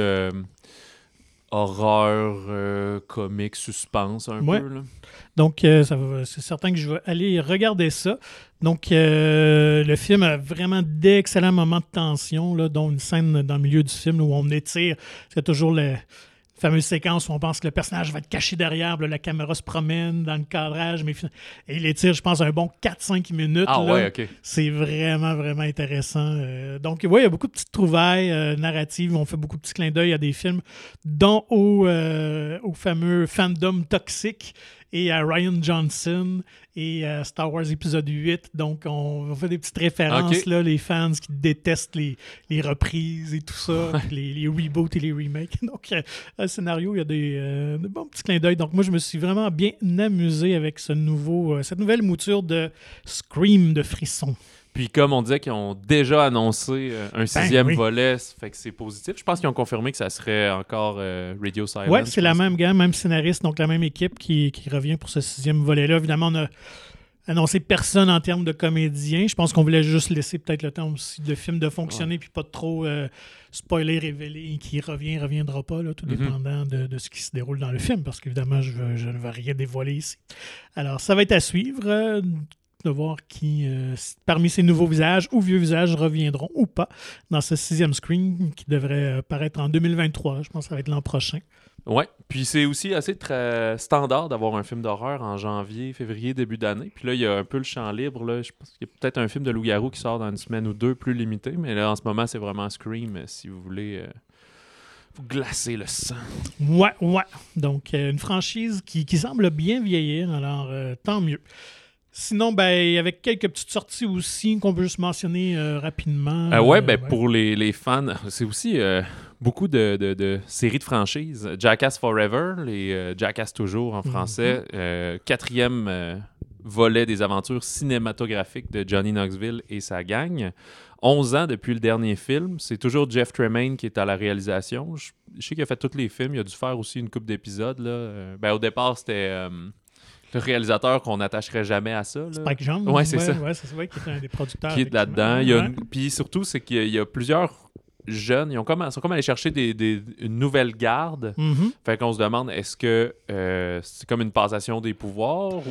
horreur, comique, suspense, un peu, là. Donc, c'est certain que je vais aller regarder ça. Donc, le film a vraiment d'excellents moments de tension, là, dont une scène dans le milieu du film là, où on étire. C'est toujours la fameuse séquence où on pense que le personnage va être caché derrière. Là, la caméra se promène dans le cadrage. Mais, et il étire, je pense, un bon 4-5 minutes. Ah là. Ouais, OK. C'est vraiment, vraiment intéressant. Donc, oui, il y a beaucoup de petites trouvailles narratives. On fait beaucoup de petits clins d'œil à des films, dont au fameux fandom toxique, et à Ryan Johnson et à Star Wars épisode 8. Donc, on fait des petites références, okay, là, les fans qui détestent les reprises et tout ça, les reboots et les remakes. Donc, le scénario, il y a des bons petits clins d'œil. Donc, moi, je me suis vraiment bien amusé avec cette nouvelle mouture de Scream de frisson. Puis comme on disait qu'ils ont déjà annoncé un sixième volet, fait que c'est positif. Je pense qu'ils ont confirmé que ça serait encore Radio Silence. Oui, c'est la même gamme, même scénariste, donc la même équipe qui revient pour ce sixième volet-là. Évidemment, on a annoncé personne en termes de comédien. Je pense qu'on voulait juste laisser peut-être le temps aussi de film de fonctionner, puis pas de trop spoiler, révéler qui reviendra pas, là, tout dépendant de ce qui se déroule dans le film, parce qu'évidemment, je ne vais rien dévoiler ici. Alors, ça va être à suivre. De voir qui, parmi ces nouveaux visages ou vieux visages, reviendront ou pas dans ce sixième Scream qui devrait paraître en 2023. Je pense que ça va être l'an prochain. Oui, puis c'est aussi assez très standard d'avoir un film d'horreur en janvier, février, début d'année. Puis là, il y a un peu le champ libre. Là. Je pense qu'il y a peut-être un film de loup-garou qui sort dans une semaine ou deux, plus limité. Mais là, en ce moment, c'est vraiment Scream, si vous voulez... glacer le sang. Ouais. Donc, une franchise qui semble bien vieillir. Alors, tant mieux. Sinon, ben, avec quelques petites sorties aussi qu'on peut juste mentionner rapidement. Pour les fans, c'est aussi beaucoup de séries de franchises. Jackass Forever, les Jackass Toujours en français, quatrième volet des aventures cinématographiques de Johnny Knoxville et sa gang. 11 ans depuis le dernier film. C'est toujours Jeff Tremaine qui est à la réalisation. Je sais qu'il a fait tous les films. Il a dû faire aussi une couple d'épisodes. Là. Au départ, c'était... le réalisateur qu'on n'attacherait jamais à ça. Là. Spike Jonze. Oui, c'est ça. Oui, c'est vrai qu'il est un des producteurs. Qui est là-dedans. Puis surtout, c'est qu'il y a plusieurs jeunes. Ils sont comme allés chercher une nouvelle garde. Mm-hmm. Fait qu'on se demande, est-ce que c'est comme une passation des pouvoirs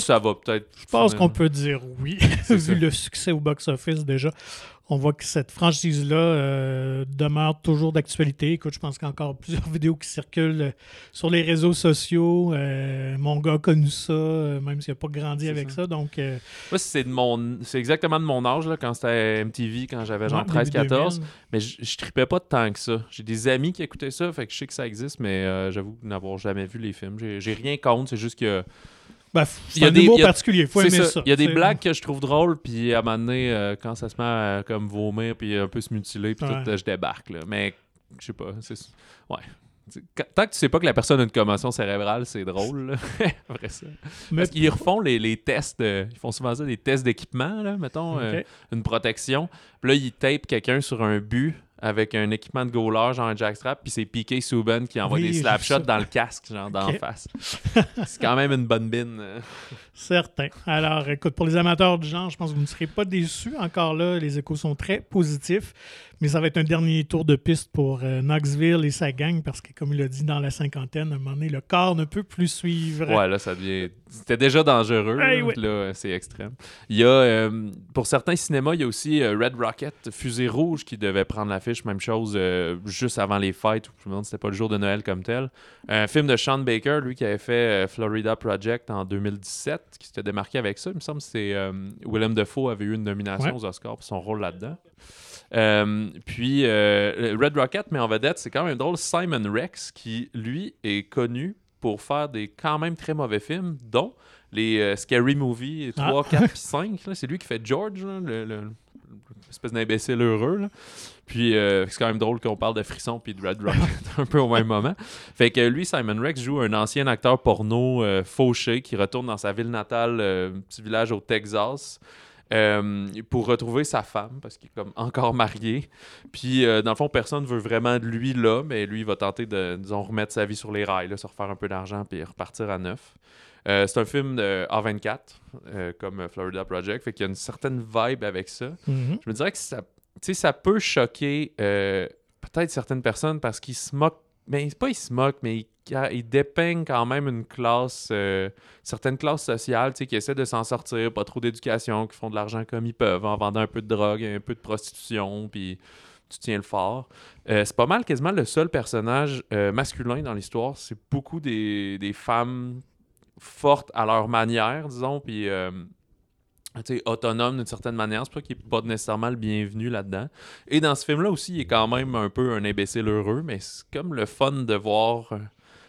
ça va peut-être... Je pense qu'on peut dire oui, vu le succès au box-office déjà. On voit que cette franchise-là demeure toujours d'actualité. Écoute, je pense qu'il y a encore plusieurs vidéos qui circulent sur les réseaux sociaux. Mon gars a connu ça, même s'il n'a pas grandi avec ça. Donc, moi, c'est exactement de mon âge, là, quand c'était MTV, quand j'avais genre 13-14. Mais je tripais pas tant que ça. J'ai des amis qui écoutaient ça, fait que je sais que ça existe, mais j'avoue n'avoir jamais vu les films. J'ai rien contre, c'est juste que... il y a des mots particuliers, faut aimer ça. Il y a des blagues que je trouve drôles, puis à un moment donné, quand ça se met à comme vomir, puis un peu se mutiler, puis tout, je débarque. Là. Mais je sais pas, tant que tu sais pas que la personne a une commotion cérébrale, c'est drôle. Après ça. Parce qu'ils refont les tests, ils font souvent ça, des tests d'équipement, là, mettons, une protection. Puis là, ils tapent quelqu'un sur un but avec un équipement de goaler, genre un jackstrap, puis c'est P.K. Subban qui envoie des slapshots dans le casque, genre d'en face. C'est quand même une bonne bine. Certain. Alors, écoute, pour les amateurs du genre, je pense que vous ne serez pas déçus. Encore là, les échos sont très positifs, mais ça va être un dernier tour de piste pour Knoxville et sa gang, parce que, comme il l'a dit, dans la cinquantaine, à un moment donné, le corps ne peut plus suivre. Ouais, là, ça devient... C'était déjà dangereux. Là, c'est extrême. Il y a, pour certains cinémas, il y a aussi Red Rocket, Fusée Rouge, qui devait prendre l'affiche, même chose, juste avant les fêtes, où je me demande si c'était pas le jour de Noël comme tel. Un film de Sean Baker, lui, qui avait fait Florida Project en 2017, qui s'était démarqué avec ça. Il me semble que c'est Willem Dafoe avait eu une nomination aux Oscars pour son rôle là-dedans. Red Rocket, mais en vedette, c'est quand même drôle, Simon Rex, qui, lui, est connu pour faire des quand même très mauvais films, dont les Scary Movie 3, 4 puis 5. Là, c'est lui qui fait George, là, l'espèce d'imbécile heureux. Là. Puis c'est quand même drôle qu'on parle de Frisson puis de Red Rocket un peu au même moment. Fait que lui, Simon Rex, joue un ancien acteur porno fauché qui retourne dans sa ville natale, petit village au Texas. pour retrouver sa femme, parce qu'il est comme encore marié. Puis, dans le fond, personne ne veut vraiment de lui là, mais lui, il va tenter de, disons, remettre sa vie sur les rails, là, se refaire un peu d'argent puis repartir à neuf. C'est un film de A24, comme Florida Project, fait qu'il y a une certaine vibe avec ça. Mm-hmm. Je me dirais que ça peut choquer peut-être certaines personnes parce qu'ils se moquent. Mais c'est pas ils se moquent, mais ils dépeignent quand même une classe, certaines classes sociales qui essaient de s'en sortir, pas trop d'éducation, qui font de l'argent comme ils peuvent en vendant un peu de drogue, un peu de prostitution, puis tu tiens le fort. C'est pas mal quasiment le seul personnage masculin dans l'histoire. C'est beaucoup des femmes fortes à leur manière, disons, puis autonome d'une certaine manière. C'est pour ça qu'il n'est pas nécessairement le bienvenu là-dedans. Et dans ce film-là aussi, il est quand même un peu un imbécile heureux, mais c'est comme le fun de voir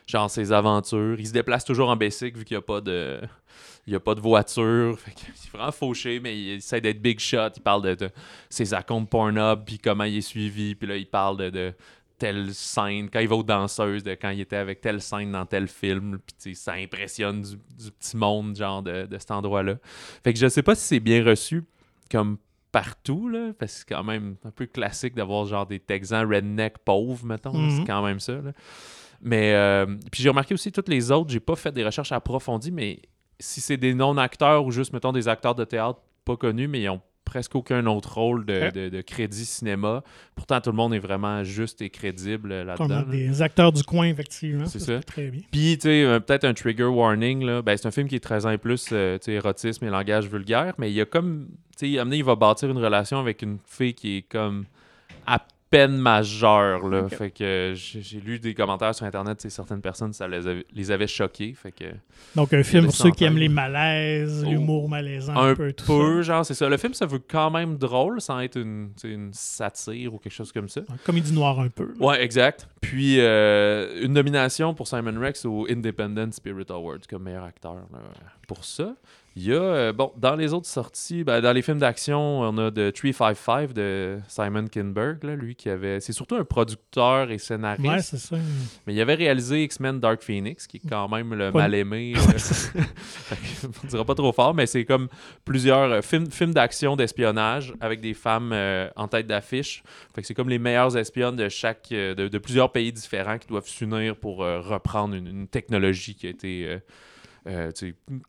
genre ses aventures. Il se déplace toujours en bicycle vu qu'il n'y a pas de... Il n'y a pas de voiture. Fait que, il est vraiment fauché, mais il essaie d'être big shot. Il parle de ses acomptes Pornhub, puis comment il est suivi. Puis là, il parle de telle scène, quand il va aux danseuses, de quand il était avec telle scène dans tel film, puis ça impressionne du petit monde, genre, de cet endroit-là. Fait que je sais pas si c'est bien reçu comme partout, là, parce que c'est quand même un peu classique d'avoir genre des Texans redneck pauvres, mettons, mm-hmm. C'est quand même ça, là. Mais, puis j'ai remarqué aussi, toutes les autres, j'ai pas fait des recherches approfondies, mais si c'est des non-acteurs ou juste, mettons, des acteurs de théâtre pas connus, mais ils ont presque aucun autre rôle de crédit cinéma. Pourtant, tout le monde est vraiment juste et crédible là-dedans. Comme des acteurs du coin, effectivement. C'est ça. Très bien. Puis, tu sais, peut-être un trigger warning, là. Ben, c'est un film qui est 13 ans et plus, érotisme et langage vulgaire, mais il y a comme... Tu sais, il va bâtir une relation avec une fille qui est comme à peine majeure, là. Okay. Fait que j'ai lu des commentaires sur Internet, certaines personnes, ça les avait choqués, fait que... Donc, un film pour ceux qui aiment les malaises, l'humour malaisant, un peu, tout ça. Un peu, genre, c'est ça. Le film, ça veut quand même drôle, sans être une satire ou quelque chose comme ça. Comédie noire un peu. Là. Ouais, exact. Puis, une nomination pour Simon Rex au Independent Spirit Award comme meilleur acteur, là, pour ça. Il y a, dans les autres sorties, dans les films d'action, on a The 355 de Simon Kinberg, là, lui qui avait... C'est surtout un producteur et scénariste. Ouais, c'est ça. Mais il avait réalisé X-Men Dark Phoenix, qui est quand même le mal-aimé. On ne dira pas trop fort, mais c'est comme plusieurs films d'action, d'espionnage, avec des femmes en tête d'affiche. Fait que c'est comme les meilleures espionnes de de plusieurs pays différents qui doivent s'unir pour reprendre une technologie qui a été...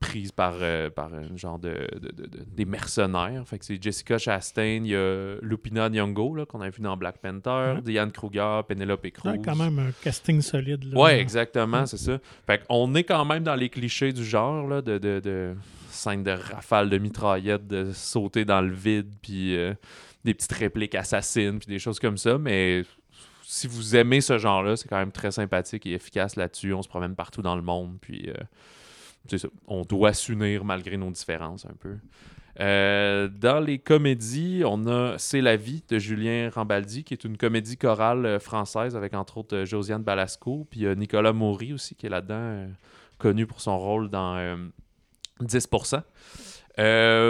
prise par un genre des mercenaires. Fait que c'est Jessica Chastain, il y a Lupita Nyong'o, là, qu'on a vu dans Black Panther, Diane Kruger, Penelope Cruz. Quand même un casting solide. Là. Ouais, exactement, c'est ça. Fait qu'on est quand même dans les clichés du genre, là, de scènes de rafale de mitraillette, de sauter dans le vide, puis des petites répliques assassines, puis des choses comme ça, mais... Si vous aimez ce genre-là, c'est quand même très sympathique et efficace là-dessus. On se promène partout dans le monde, puis c'est ça. On doit s'unir malgré nos différences un peu. Dans les comédies, on a C'est la vie de Julien Rambaldi, qui est une comédie chorale française avec entre autres Josiane Balasco, puis Nicolas Maury aussi qui est là-dedans, connu pour son rôle dans 10%.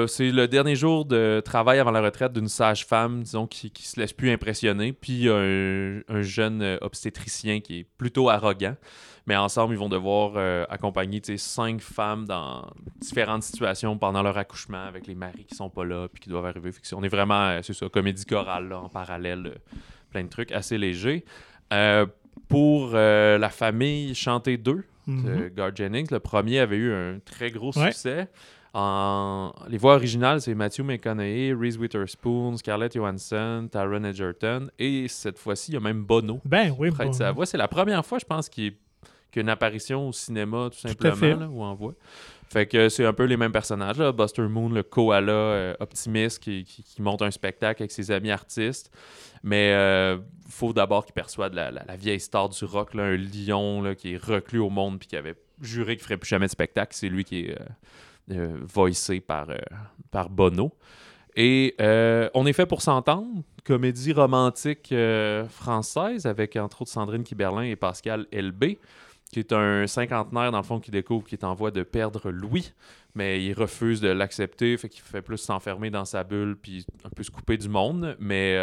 C'est le dernier jour de travail avant la retraite d'une sage-femme, disons, qui se laisse plus impressionner, puis un jeune obstétricien qui est plutôt arrogant. Mais ensemble, ils vont devoir accompagner 5 femmes dans différentes situations pendant leur accouchement, avec les maris qui sont pas là, puis qui doivent arriver. On est vraiment, c'est ça, comédie chorale, là, en parallèle, plein de trucs assez légers. Pour la famille Chanter 2, de Garth Jennings, le premier avait eu un très gros succès. Ouais. Les voix originales, c'est Matthew McConaughey, Reese Witherspoon, Scarlett Johansson, Taron Egerton, et cette fois-ci, il y a même Bono. Ben oui, Bono. Sa voix. C'est la première fois, je pense, qu'il y a une apparition au cinéma, tout simplement, ou en voix. Fait que c'est un peu les mêmes personnages, là. Buster Moon, le koala optimiste qui monte un spectacle avec ses amis artistes. Mais faut d'abord qu'il persuade la vieille star du rock, là, un lion là, qui est reclus au monde puis qui avait juré qu'il ne ferait plus jamais de spectacle. C'est lui qui est... voicé par Bono. Et On est fait pour s'entendre, comédie romantique française avec entre autres Sandrine Kiberlin et Pascal Elbé, qui est un cinquantenaire dans le fond qui découvre qu'il est en voie de perdre Louis, mais il refuse de l'accepter, fait qu'il fait plus s'enfermer dans sa bulle puis un peu se couper du monde. Mais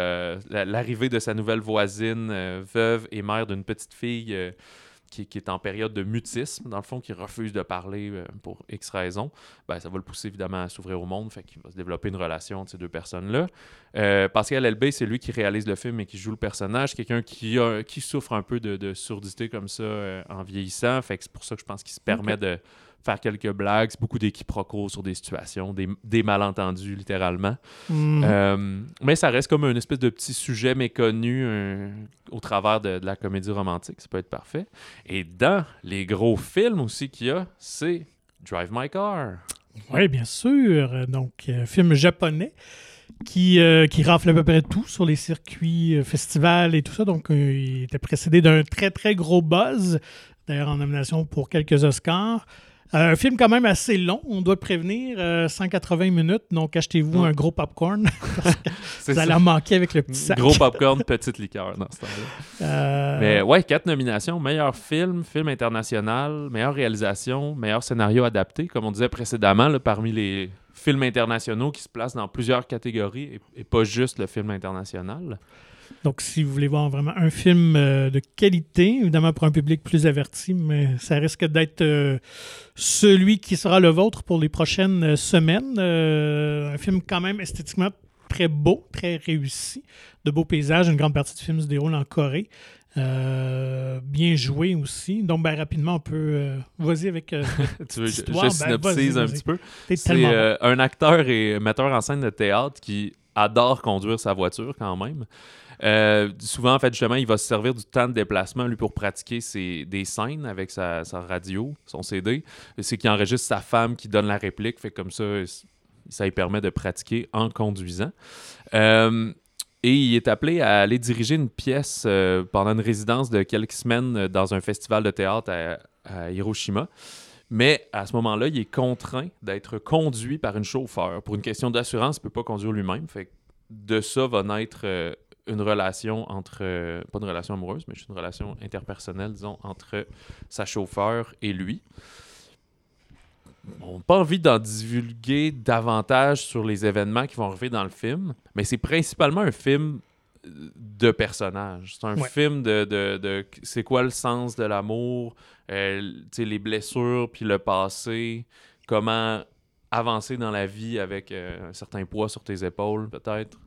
l'arrivée de sa nouvelle voisine, veuve et mère d'une petite fille qui est en période de mutisme, dans le fond, qui refuse de parler pour X raisons, ben, ça va le pousser évidemment à s'ouvrir au monde, fait qu'il va se développer une relation entre ces deux personnes-là. Pascal Elbé, c'est lui qui réalise le film et qui joue le personnage, quelqu'un qui souffre un peu de surdité comme ça en vieillissant, fait que c'est pour ça que je pense qu'il se permet de faire quelques blagues, c'est beaucoup des quiproquos sur des situations, des malentendus littéralement. Mais ça reste comme une espèce de petit sujet méconnu au travers de la comédie romantique, ça peut être parfait. Et dans les gros films aussi qu'il y a, c'est Drive My Car. Oui, bien sûr. Donc, film japonais qui rafle à peu près tout sur les circuits festivals et tout ça. Donc, il était précédé d'un très, très gros buzz, d'ailleurs en nomination pour quelques Oscars. Un film quand même assez long, on doit prévenir, 180 minutes, donc achetez-vous un gros popcorn, parce que vous allez en manquer avec le petit sac. Gros popcorn, petite liqueur dans ce temps-là. Mais ouais, 4 nominations, meilleur film, film international, meilleure réalisation, meilleur scénario adapté, comme on disait précédemment, là, parmi les films internationaux qui se placent dans plusieurs catégories et pas juste le film international. Donc, si vous voulez voir vraiment un film de qualité, évidemment pour un public plus averti, mais ça risque d'être celui qui sera le vôtre pour les prochaines semaines. Un film quand même esthétiquement très beau, très réussi, de beaux paysages. Une grande partie du film se déroule en Corée. Bien joué aussi. Donc, ben, rapidement, on peut... vas-y avec tu veux, histoire. Je synopsise vas-y. Un petit peu. C'est un acteur et metteur en scène de théâtre qui adore conduire sa voiture quand même. Souvent, en fait, justement, il va se servir du temps de déplacement, lui, pour pratiquer des scènes avec sa radio, son CD. C'est qu'il enregistre sa femme qui donne la réplique, fait comme ça, ça lui permet de pratiquer en conduisant. Et il est appelé à aller diriger une pièce pendant une résidence de quelques semaines dans un festival de théâtre à Hiroshima. Mais à ce moment-là, il est contraint d'être conduit par une chauffeur. Pour une question d'assurance, il ne peut pas conduire lui-même. Fait que de ça va naître une relation entre... pas une relation amoureuse, mais une relation interpersonnelle, disons, entre sa chauffeur et lui. On n'a pas envie d'en divulguer davantage sur les événements qui vont arriver dans le film, mais c'est principalement un film de personnages. C'est un film de c'est quoi le sens de l'amour, les blessures, puis le passé, comment avancer dans la vie avec un certain poids sur tes épaules, peut-être.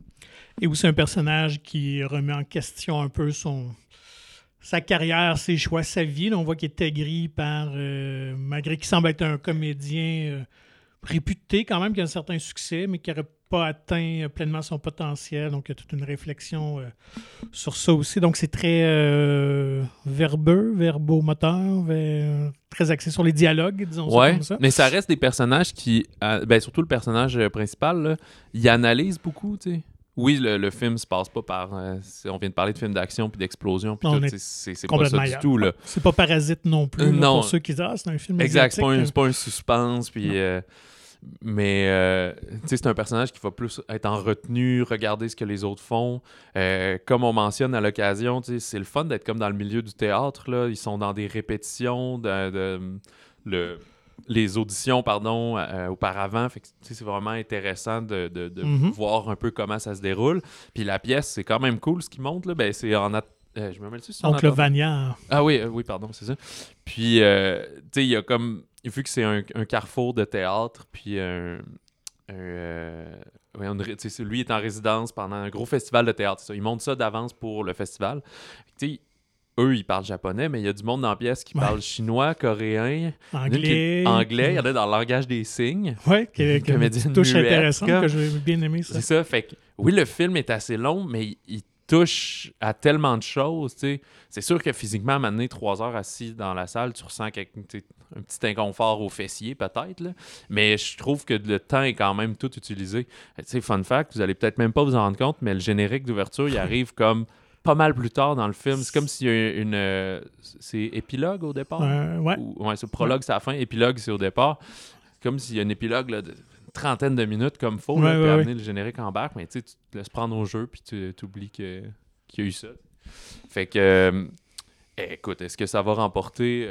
Et où c'est un personnage qui remet en question un peu sa carrière, ses choix, sa vie. Là, on voit qu'il est aigri par... malgré qu'il semble être un comédien réputé quand même, qui a un certain succès, mais qui n'aurait pas atteint pleinement son potentiel. Donc, il y a toute une réflexion sur ça aussi. Donc, c'est très verbeux, verbomoteur, très axé sur les dialogues, disons ça comme ça. Mais ça reste des personnages qui... surtout le personnage principal, là, il analyse beaucoup, tu sais. Oui, le film se passe pas par... on vient de parler de films d'action puis d'explosion, puis tout, c'est pas ça du tout. Là. C'est pas Parasite non plus, non. Pour ceux qui disent « Ah, c'est un film asiatique ». Exact, c'est pas un suspense, puis... mais c'est un personnage qui va plus être en retenue, regarder ce que les autres font. Comme on mentionne à l'occasion, c'est le fun d'être comme dans le milieu du théâtre. Là. Ils sont dans des répétitions, les auditions, auparavant. Fait que, c'est vraiment intéressant de voir un peu comment ça se déroule. Puis la pièce, c'est quand même cool ce qu'ils montrent. Là. Ben, c'est en je me mêle dessus. Donc le Vanier. Ah oui, pardon, c'est ça. Puis, il y a comme... Vu que c'est un carrefour de théâtre, puis lui est en résidence pendant un gros festival de théâtre. Il monte ça d'avance pour le festival. Eux, ils parlent japonais, mais il y a du monde dans la pièce qui parle chinois, coréen, anglais. Il y en a dans le langage des signes. Oui, qui est une touche intéressante que j'ai bien aimé. Ça. C'est ça. Fait que, oui, le film est assez long, mais il touche à tellement de choses, tu sais. C'est sûr que physiquement, à m'amener 3 heures assis dans la salle, tu ressens un petit inconfort au fessier, peut-être, là. Mais je trouve que le temps est quand même tout utilisé. Tu sais, fun fact, vous allez peut-être même pas vous en rendre compte, mais le générique d'ouverture, il arrive comme pas mal plus tard dans le film. C'est comme s'il y a c'est épilogue au départ? C'est prologue, c'est à la fin. Épilogue, c'est au départ. C'est comme s'il y a un épilogue, là, de... trentaine de minutes comme faux, puis amener le générique en barque, mais tu te laisses prendre au jeu, puis tu oublies qu'il y a eu ça. Fait que, écoute, est-ce que ça va remporter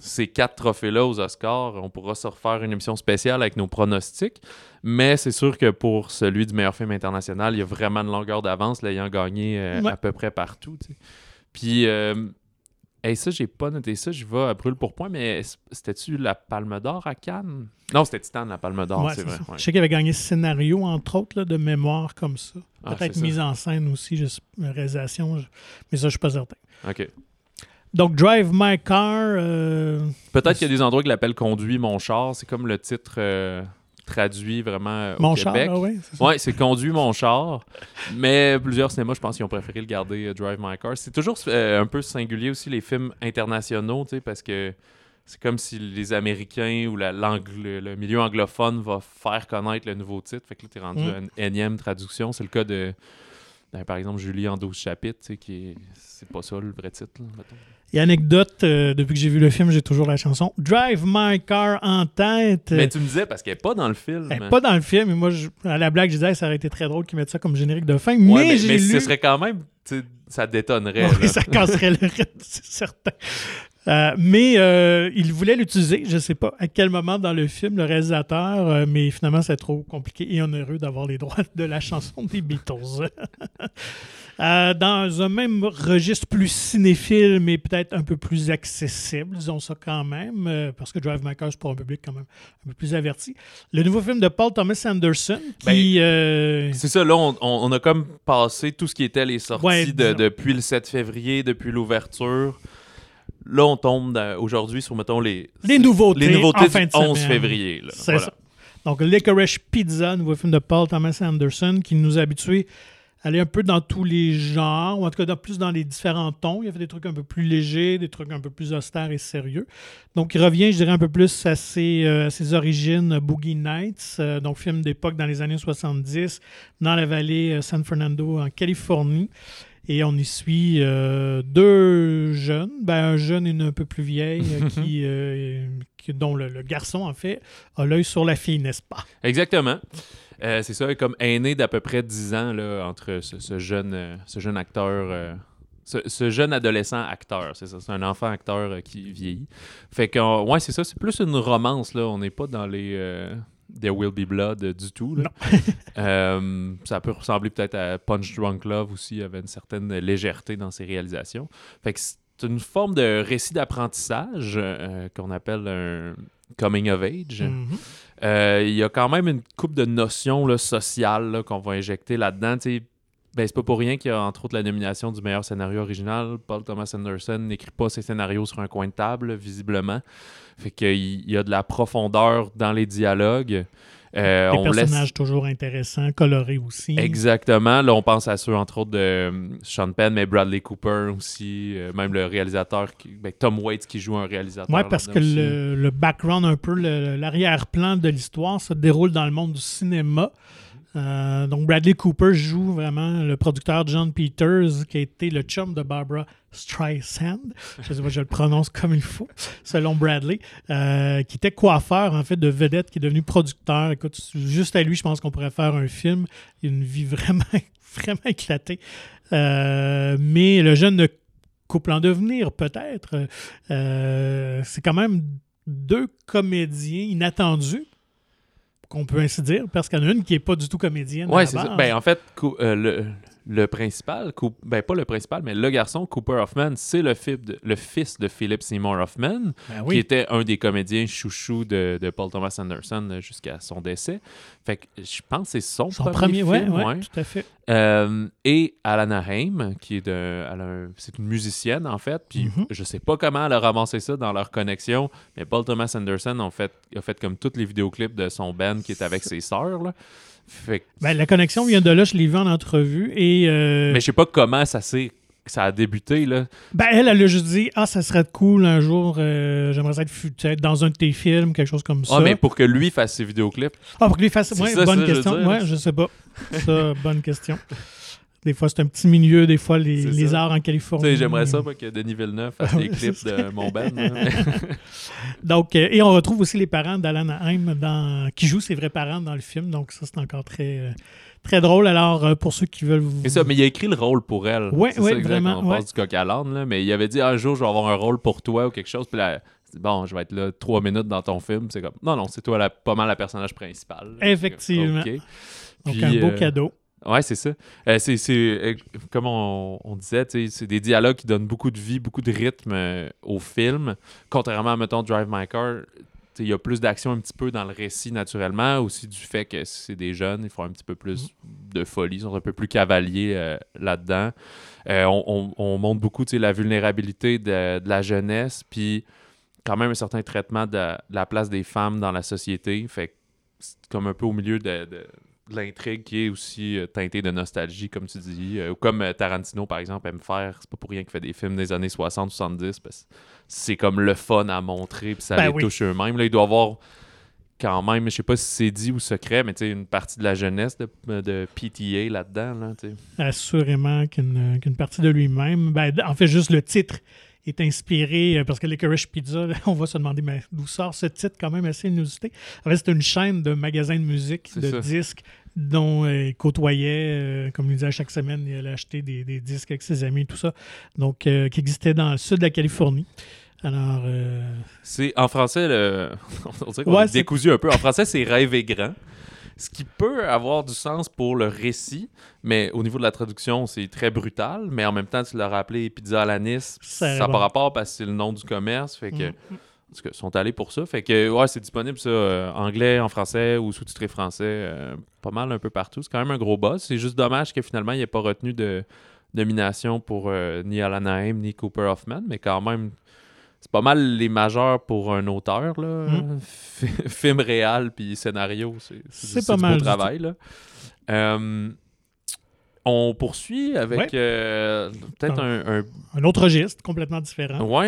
ces 4 trophées-là aux Oscars? On pourra se refaire une émission spéciale avec nos pronostics, mais c'est sûr que pour celui du meilleur film international, il y a vraiment une longueur d'avance, l'ayant gagné à peu près partout. Puis... Hey, ça, j'ai pas noté ça, je vais à brûle pour point, mais c'était-tu la Palme d'Or à Cannes? Non, c'était Titan, la Palme d'Or, ouais, c'est vrai. Ouais. Je sais qu'il avait gagné scénario, entre autres, là, de mémoire comme ça. Ah, peut-être mise en scène aussi, juste réalisation, mais ça, je suis pas certain. OK. Donc, Drive My Car... peut-être qu'il y a des endroits qui l'appellent Conduis mon char. C'est comme le titre traduit vraiment au Québec. Mon char, oui. Oui, c'est Conduis mon char. Mais plusieurs cinémas, je pense, qu'ils ont préféré le garder Drive My Car. C'est toujours un peu singulier aussi, les films internationaux, tu sais, parce que c'est comme si les Américains ou le milieu anglophone va faire connaître le nouveau titre. Fait que là, t'es rendu à une énième traduction. C'est le cas de... par exemple, Julie en 12 chapitres, qui est... c'est pas ça le vrai titre. Là, et anecdote, depuis que j'ai vu le film, j'ai toujours la chanson Drive My Car en tête. Mais tu me disais parce qu'elle n'est pas dans le film. Elle n'est pas dans le film. Et moi, à la blague, je disais que ça aurait été très drôle qu'ils mettent ça comme générique de fin. Ouais, mais j'ai lu... ce serait quand même. Ça détonnerait. Ouais, ça casserait le rythme, c'est certain. Mais il voulait l'utiliser, je ne sais pas à quel moment dans le film, le réalisateur, mais finalement, c'est trop compliqué et onéreux d'avoir les droits de la chanson des Beatles. Dans un même registre plus cinéphile, mais peut-être un peu plus accessible, disons ça quand même, parce que Drive My Car, c'est pour un public quand même un peu plus averti. Le nouveau film de Paul Thomas Anderson, qui... C'est ça, là, on a comme passé tout ce qui était les sorties depuis le 7 février, depuis l'ouverture... Là, on tombe aujourd'hui sur, mettons, les nouveautés du 11 février. Là. C'est ça. Donc, Licorice Pizza, nouveau film de Paul Thomas Anderson, qui nous a habitués à aller un peu dans tous les genres, ou en tout cas plus dans les différents tons. Il a fait des trucs un peu plus légers, des trucs un peu plus austères et sérieux. Donc, il revient, je dirais, un peu plus à ses origines, Boogie Nights, donc film d'époque dans les années 70, dans la vallée San Fernando, en Californie. Et on y suit deux jeunes, un jeune et une un peu plus vieille, dont le garçon, en fait, a l'œil sur la fille, n'est-ce pas? Exactement. C'est ça, comme aîné d'à peu près 10 ans, là, entre ce jeune acteur... ce jeune adolescent acteur, c'est ça, c'est un enfant acteur qui vieillit. Fait que, ouais, c'est ça, c'est plus une romance, là, on n'est pas dans les... There Will Be Blood du tout. Là. Non. Ça peut ressembler peut-être à Punch Drunk Love aussi, il y avait une certaine légèreté dans ses réalisations. Fait que c'est une forme de récit d'apprentissage qu'on appelle un coming of age. Mm-hmm. Y a quand même une couple de notions là, sociales là, qu'on va injecter là-dedans. T'sais, c'est pas pour rien qu'il y a entre autres la nomination du meilleur scénario original. Paul Thomas Anderson n'écrit pas ses scénarios sur un coin de table, visiblement. Fait qu'il y a de la profondeur dans les dialogues. Les personnages toujours intéressants, colorés aussi. Exactement. Là, on pense à ceux, entre autres, de Sean Penn, mais Bradley Cooper aussi, même le réalisateur, Tom Waits qui joue un réalisateur. Oui, parce que le background, un peu l'arrière-plan de l'histoire se déroule dans le monde du cinéma. Donc, Bradley Cooper joue vraiment le producteur John Peters, qui a été le chum de Barbara Streisand. Je sais pas, je le prononce comme il faut, selon Bradley, qui était coiffeur, en fait, de vedette, qui est devenu producteur. Écoute, juste à lui, je pense qu'on pourrait faire un film. Il a une vie vraiment, vraiment éclatée. Mais le jeune couple en devenir, peut-être, c'est quand même deux comédiens inattendus, qu'on peut ainsi dire, parce qu'il y en a une qui n'est pas du tout comédienne. Oui, c'est ça. En fait, le principal, pas le principal, mais le garçon, Cooper Hoffman, c'est le fils de Philip Seymour Hoffman, qui était un des comédiens chouchous de Paul Thomas Anderson jusqu'à son décès. Fait que je pense que c'est son premier film. Oui, ouais, tout à fait. Et Alana Haim, qui est c'est une musicienne, en fait. Puis je sais pas comment elle a ramassé ça dans leur connexion, mais Paul Thomas Anderson a fait comme tous les vidéoclips de son band qui est avec ses sœurs, là. Fait que... la connexion vient de là, je l'ai vu en entrevue. Et mais je sais pas comment ça a débuté. Là. Elle a juste dit « Ah, ça serait cool un jour, j'aimerais ça être dans un de tes films, quelque chose comme ça. » Ah, mais pour que lui fasse ses vidéoclips. Ah, pour que lui fasse... Oui, bonne question. Je sais pas. Ça, bonne question. Des fois, c'est un petit milieu. Des fois, les arts en Californie. Tu sais, j'aimerais ça, que Denis Villeneuve fasse des clips de mon band. Donc, et on retrouve aussi les parents d'Alan Haim qui jouent ses vrais parents dans le film. Donc, ça, c'est encore très, très drôle. Alors, pour ceux qui veulent... C'est ça, mais il a écrit le rôle pour elle. Oui, oui, vraiment. On passe du coq à l'âne, là, mais il avait dit, un jour, je vais avoir un rôle pour toi ou quelque chose. Puis là... Bon, je vais être là 3 minutes dans ton film. C'est comme, non, c'est toi pas mal la personnage principal. Effectivement. Okay. Donc, puis, un beau cadeau. Ouais, c'est ça. Comme on disait, c'est des dialogues qui donnent beaucoup de vie, beaucoup de rythme au film. Contrairement à, mettons, Drive My Car, il y a plus d'action un petit peu dans le récit naturellement, aussi du fait que c'est des jeunes, ils font un petit peu plus de folie, ils sont un peu plus cavaliers là-dedans. On montre beaucoup la vulnérabilité de la jeunesse, puis quand même un certain traitement de la place des femmes dans la société. Fait que c'est comme un peu au milieu de l'intrigue qui est aussi teintée de nostalgie, comme tu dis, ou comme Tarantino, par exemple, aime faire. C'est pas pour rien qu'il fait des films des années 60-70, parce que c'est comme le fun à montrer, puis ça les touche eux-mêmes. Là, il doit avoir quand même, je sais pas si c'est dit ou secret, mais une partie de la jeunesse de PTA là-dedans. Là, assurément qu'une partie de lui-même. En fait, juste le titre est inspiré, parce que Licorice Pizza, on va se demander mais d'où sort ce titre quand même assez inusité. En fait, c'est une chaîne de magasins de musique, disques, dont il côtoyait, comme il disait, chaque semaine, il allait acheter des disques avec ses amis, tout ça, donc qui existait dans le sud de la Californie. Alors, c'est en français, on dirait qu'on est décousu un peu. En français, c'est « Rêver grand ». Ce qui peut avoir du sens pour le récit, mais au niveau de la traduction, c'est très brutal. Mais en même temps, tu l'as rappelé, pizza à l'anis, ça n'a pas rapport parce que c'est le nom du commerce. Fait que, parce que sont allés pour ça. Fait que, ouais, c'est disponible, ça, anglais, en français ou sous-titré français, pas mal un peu partout. C'est quand même un gros boss. C'est juste dommage que finalement, il n'y ait pas retenu de nomination pour ni Alan Haim, ni Cooper Hoffman, mais quand même. C'est pas mal les majeurs pour un auteur, là. Film réel puis scénario, c'est pas mal du beau travail, là. On poursuit avec peut-être un autre geste complètement différent. Oui,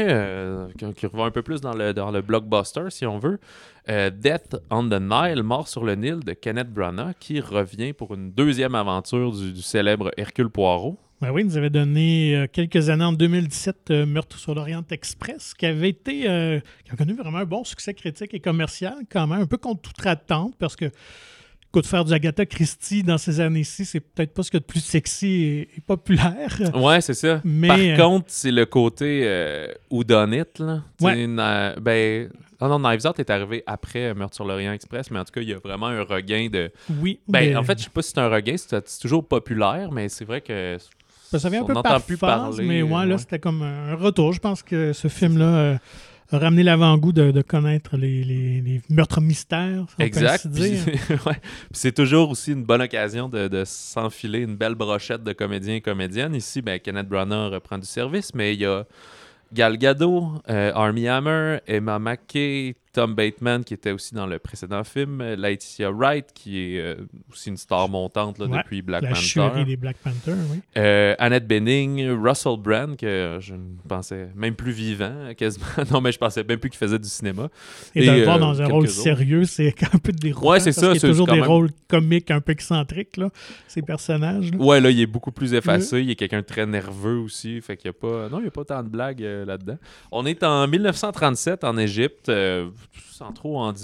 qui revient un peu plus dans le blockbuster, si on veut. Death on the Nile, Mort sur le Nil, de Kenneth Branagh, qui revient pour une deuxième aventure du célèbre Hercule Poirot. Ben oui, il nous avait donné quelques années en 2017 Meurtre sur l'Orient Express, qui a connu vraiment un bon succès critique et commercial, quand même, un peu contre toute attente, parce que écoute, faire du Agatha Christie dans ces années-ci, c'est peut-être pas ce qu'il y a de plus sexy et populaire. Ouais, c'est ça. Mais, par contre, c'est le côté whodunit, là. Ouais. Knives Out est arrivé après Meurtre sur l'Orient Express, mais en tout cas, il y a vraiment un regain de. Oui. En fait, je sais pas si c'est un regain, c'est toujours populaire, mais c'est vrai que. Ça vient un peu par phase, mais là, c'était comme un retour. Je pense que ce film-là a ramené l'avant-goût de connaître les meurtres mystères. Exact. C'est toujours aussi une bonne occasion de s'enfiler une belle brochette de comédiens et comédiennes. Ici, Kenneth Branagh reprend du service, mais il y a Gal Gadot, Armie Hammer, Emma McKay, Tom Bateman, qui était aussi dans le précédent film, Laetitia Wright, qui est aussi une star montante depuis Black Panther. La chérie des Black Panther, oui. Annette Bening, Russell Brand, que je ne pensais même plus vivant, quasiment. Non, mais je pensais même plus qu'il faisait du cinéma. Et de le voir dans un rôle sérieux, c'est un peu des rôles. Ouais, c'est ça. C'est toujours des rôles comiques un peu excentriques, là, ces personnages. Ouais, là, il est beaucoup plus effacé. Il est quelqu'un de très nerveux aussi. Fait qu'il n'y a pas. Non, il n'y a pas tant de blagues là-dedans. On est en 1937 en Égypte. Sans trop en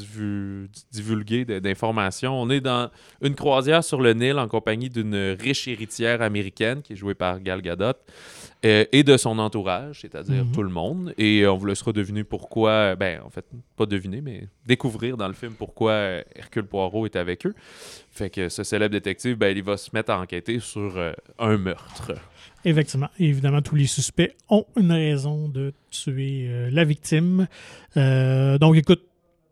divulguer d'informations. On est dans une croisière sur le Nil en compagnie d'une riche héritière américaine qui est jouée par Gal Gadot et de son entourage, c'est-à-dire tout le monde. Et on vous laissera deviner pourquoi, en fait, pas deviner, mais découvrir dans le film pourquoi Hercule Poirot est avec eux. Fait que ce célèbre détective, il va se mettre à enquêter sur un meurtre. Effectivement. Évidemment, tous les suspects ont une raison de tuer la victime. Donc, écoute,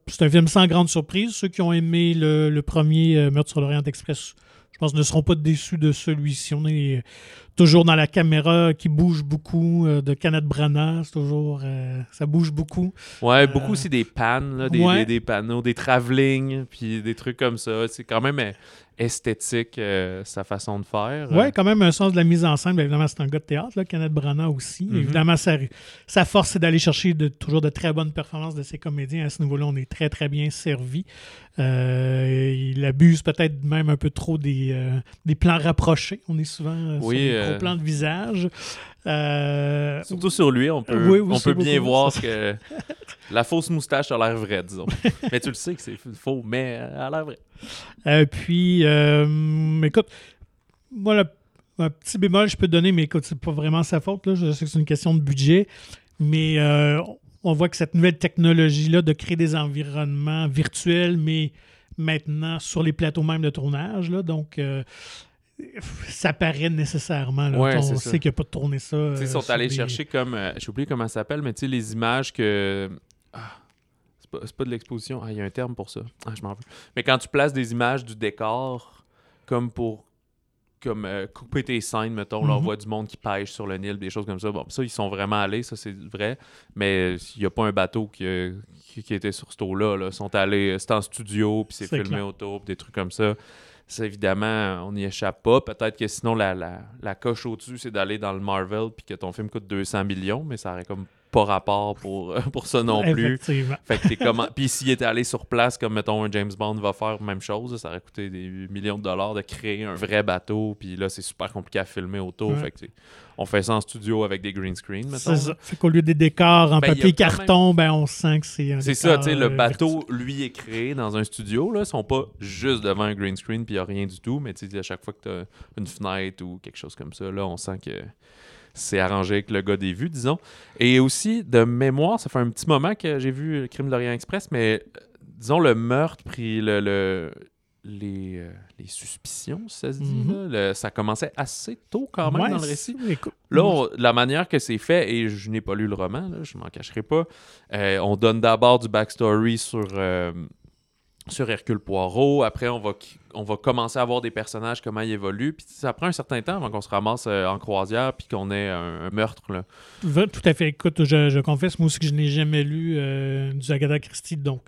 c'est un film sans grande surprise. Ceux qui ont aimé le premier Meurtre sur l'Orient Express, je pense, ne seront pas déçus de celui-ci. On est toujours dans la caméra qui bouge beaucoup, de Kenneth Branagh, c'est toujours... ça bouge beaucoup. Ouais, beaucoup aussi des pannes, là, des panneaux, des travelling, puis des trucs comme ça. C'est quand même... esthétique, sa façon de faire. Oui, quand même un sens de la mise en scène. Bien, évidemment, c'est un gars de théâtre, là, Kenneth Branagh aussi. Évidemment, sa force, c'est d'aller chercher toujours de très bonnes performances de ses comédiens. À ce niveau-là, on est très, très bien servi. Il abuse peut-être même un peu trop des plans rapprochés. On est souvent sur des gros plans de visage. Surtout sur lui, on peut bien voir que la fausse moustache a l'air vraie, disons. Mais tu le sais que c'est faux, mais elle a l'air vraie. Écoute, moi, un petit bémol je peux te donner, mais écoute, c'est pas vraiment sa faute, là. Je sais que c'est une question de budget, mais on voit que cette nouvelle technologie-là de créer des environnements virtuels, mais maintenant sur les plateaux même de tournage, là, donc... ça paraît nécessairement. Là, ouais, on sait qu'il n'y a pas de tourner ça. Ils sont allés chercher comme... j'ai oublié comment ça s'appelle, mais tu sais, les images que... Ah, c'est pas de l'exposition. Ah, il y a un terme pour ça. Ah, je m'en veux. Mais quand tu places des images du décor comme pour... comme couper tes scènes, mettons, là, on voit du monde qui pêche sur le Nil, des choses comme ça. Bon, ça, ils sont vraiment allés, ça, c'est vrai, mais il n'y a pas un bateau qui était sur ce eau-là. Là. Ils sont allés, c'est en studio, puis c'est filmé autour, puis des trucs comme ça. Ça, évidemment, on n'y échappe pas. Peut-être que sinon, la coche au-dessus, c'est d'aller dans le Marvel, puis que ton film coûte 200 millions, mais ça aurait comme pas rapport pour ça non plus. Effectivement. Fait que t'es comment... Puis s'il était allé sur place, comme mettons un James Bond va faire même chose, ça aurait coûté des millions de dollars de créer un vrai bateau, puis là c'est super compliqué à filmer autour. Ouais. Fait que on fait ça en studio avec des green screens, mettons. C'est ça. Fait qu'au lieu des décors en papier carton, même... on sent que c'est un décor. C'est ça, tu sais, le bateau, lui, est créé dans un studio, là, ils sont pas juste devant un green screen puis il y a rien du tout, mais tu sais, à chaque fois que t'as une fenêtre ou quelque chose comme ça, là, on sent que... c'est arrangé avec le gars des vues, disons. Et aussi, de mémoire, ça fait un petit moment que j'ai vu « Crime de l'Orient Express », mais disons le meurtre, puis les suspicions, ça se dit, là, ça commençait assez tôt quand même dans le récit. Écoute, là, la manière que c'est fait, et je n'ai pas lu le roman, là, je m'en cacherai pas, on donne d'abord du backstory sur Hercule Poirot. Après, on va commencer à voir des personnages, comment ils évoluent. Puis ça prend un certain temps avant qu'on se ramasse en croisière puis qu'on ait un meurtre. Là. Tout à fait. Écoute, je confesse, moi aussi, que je n'ai jamais lu du Agatha Christie, donc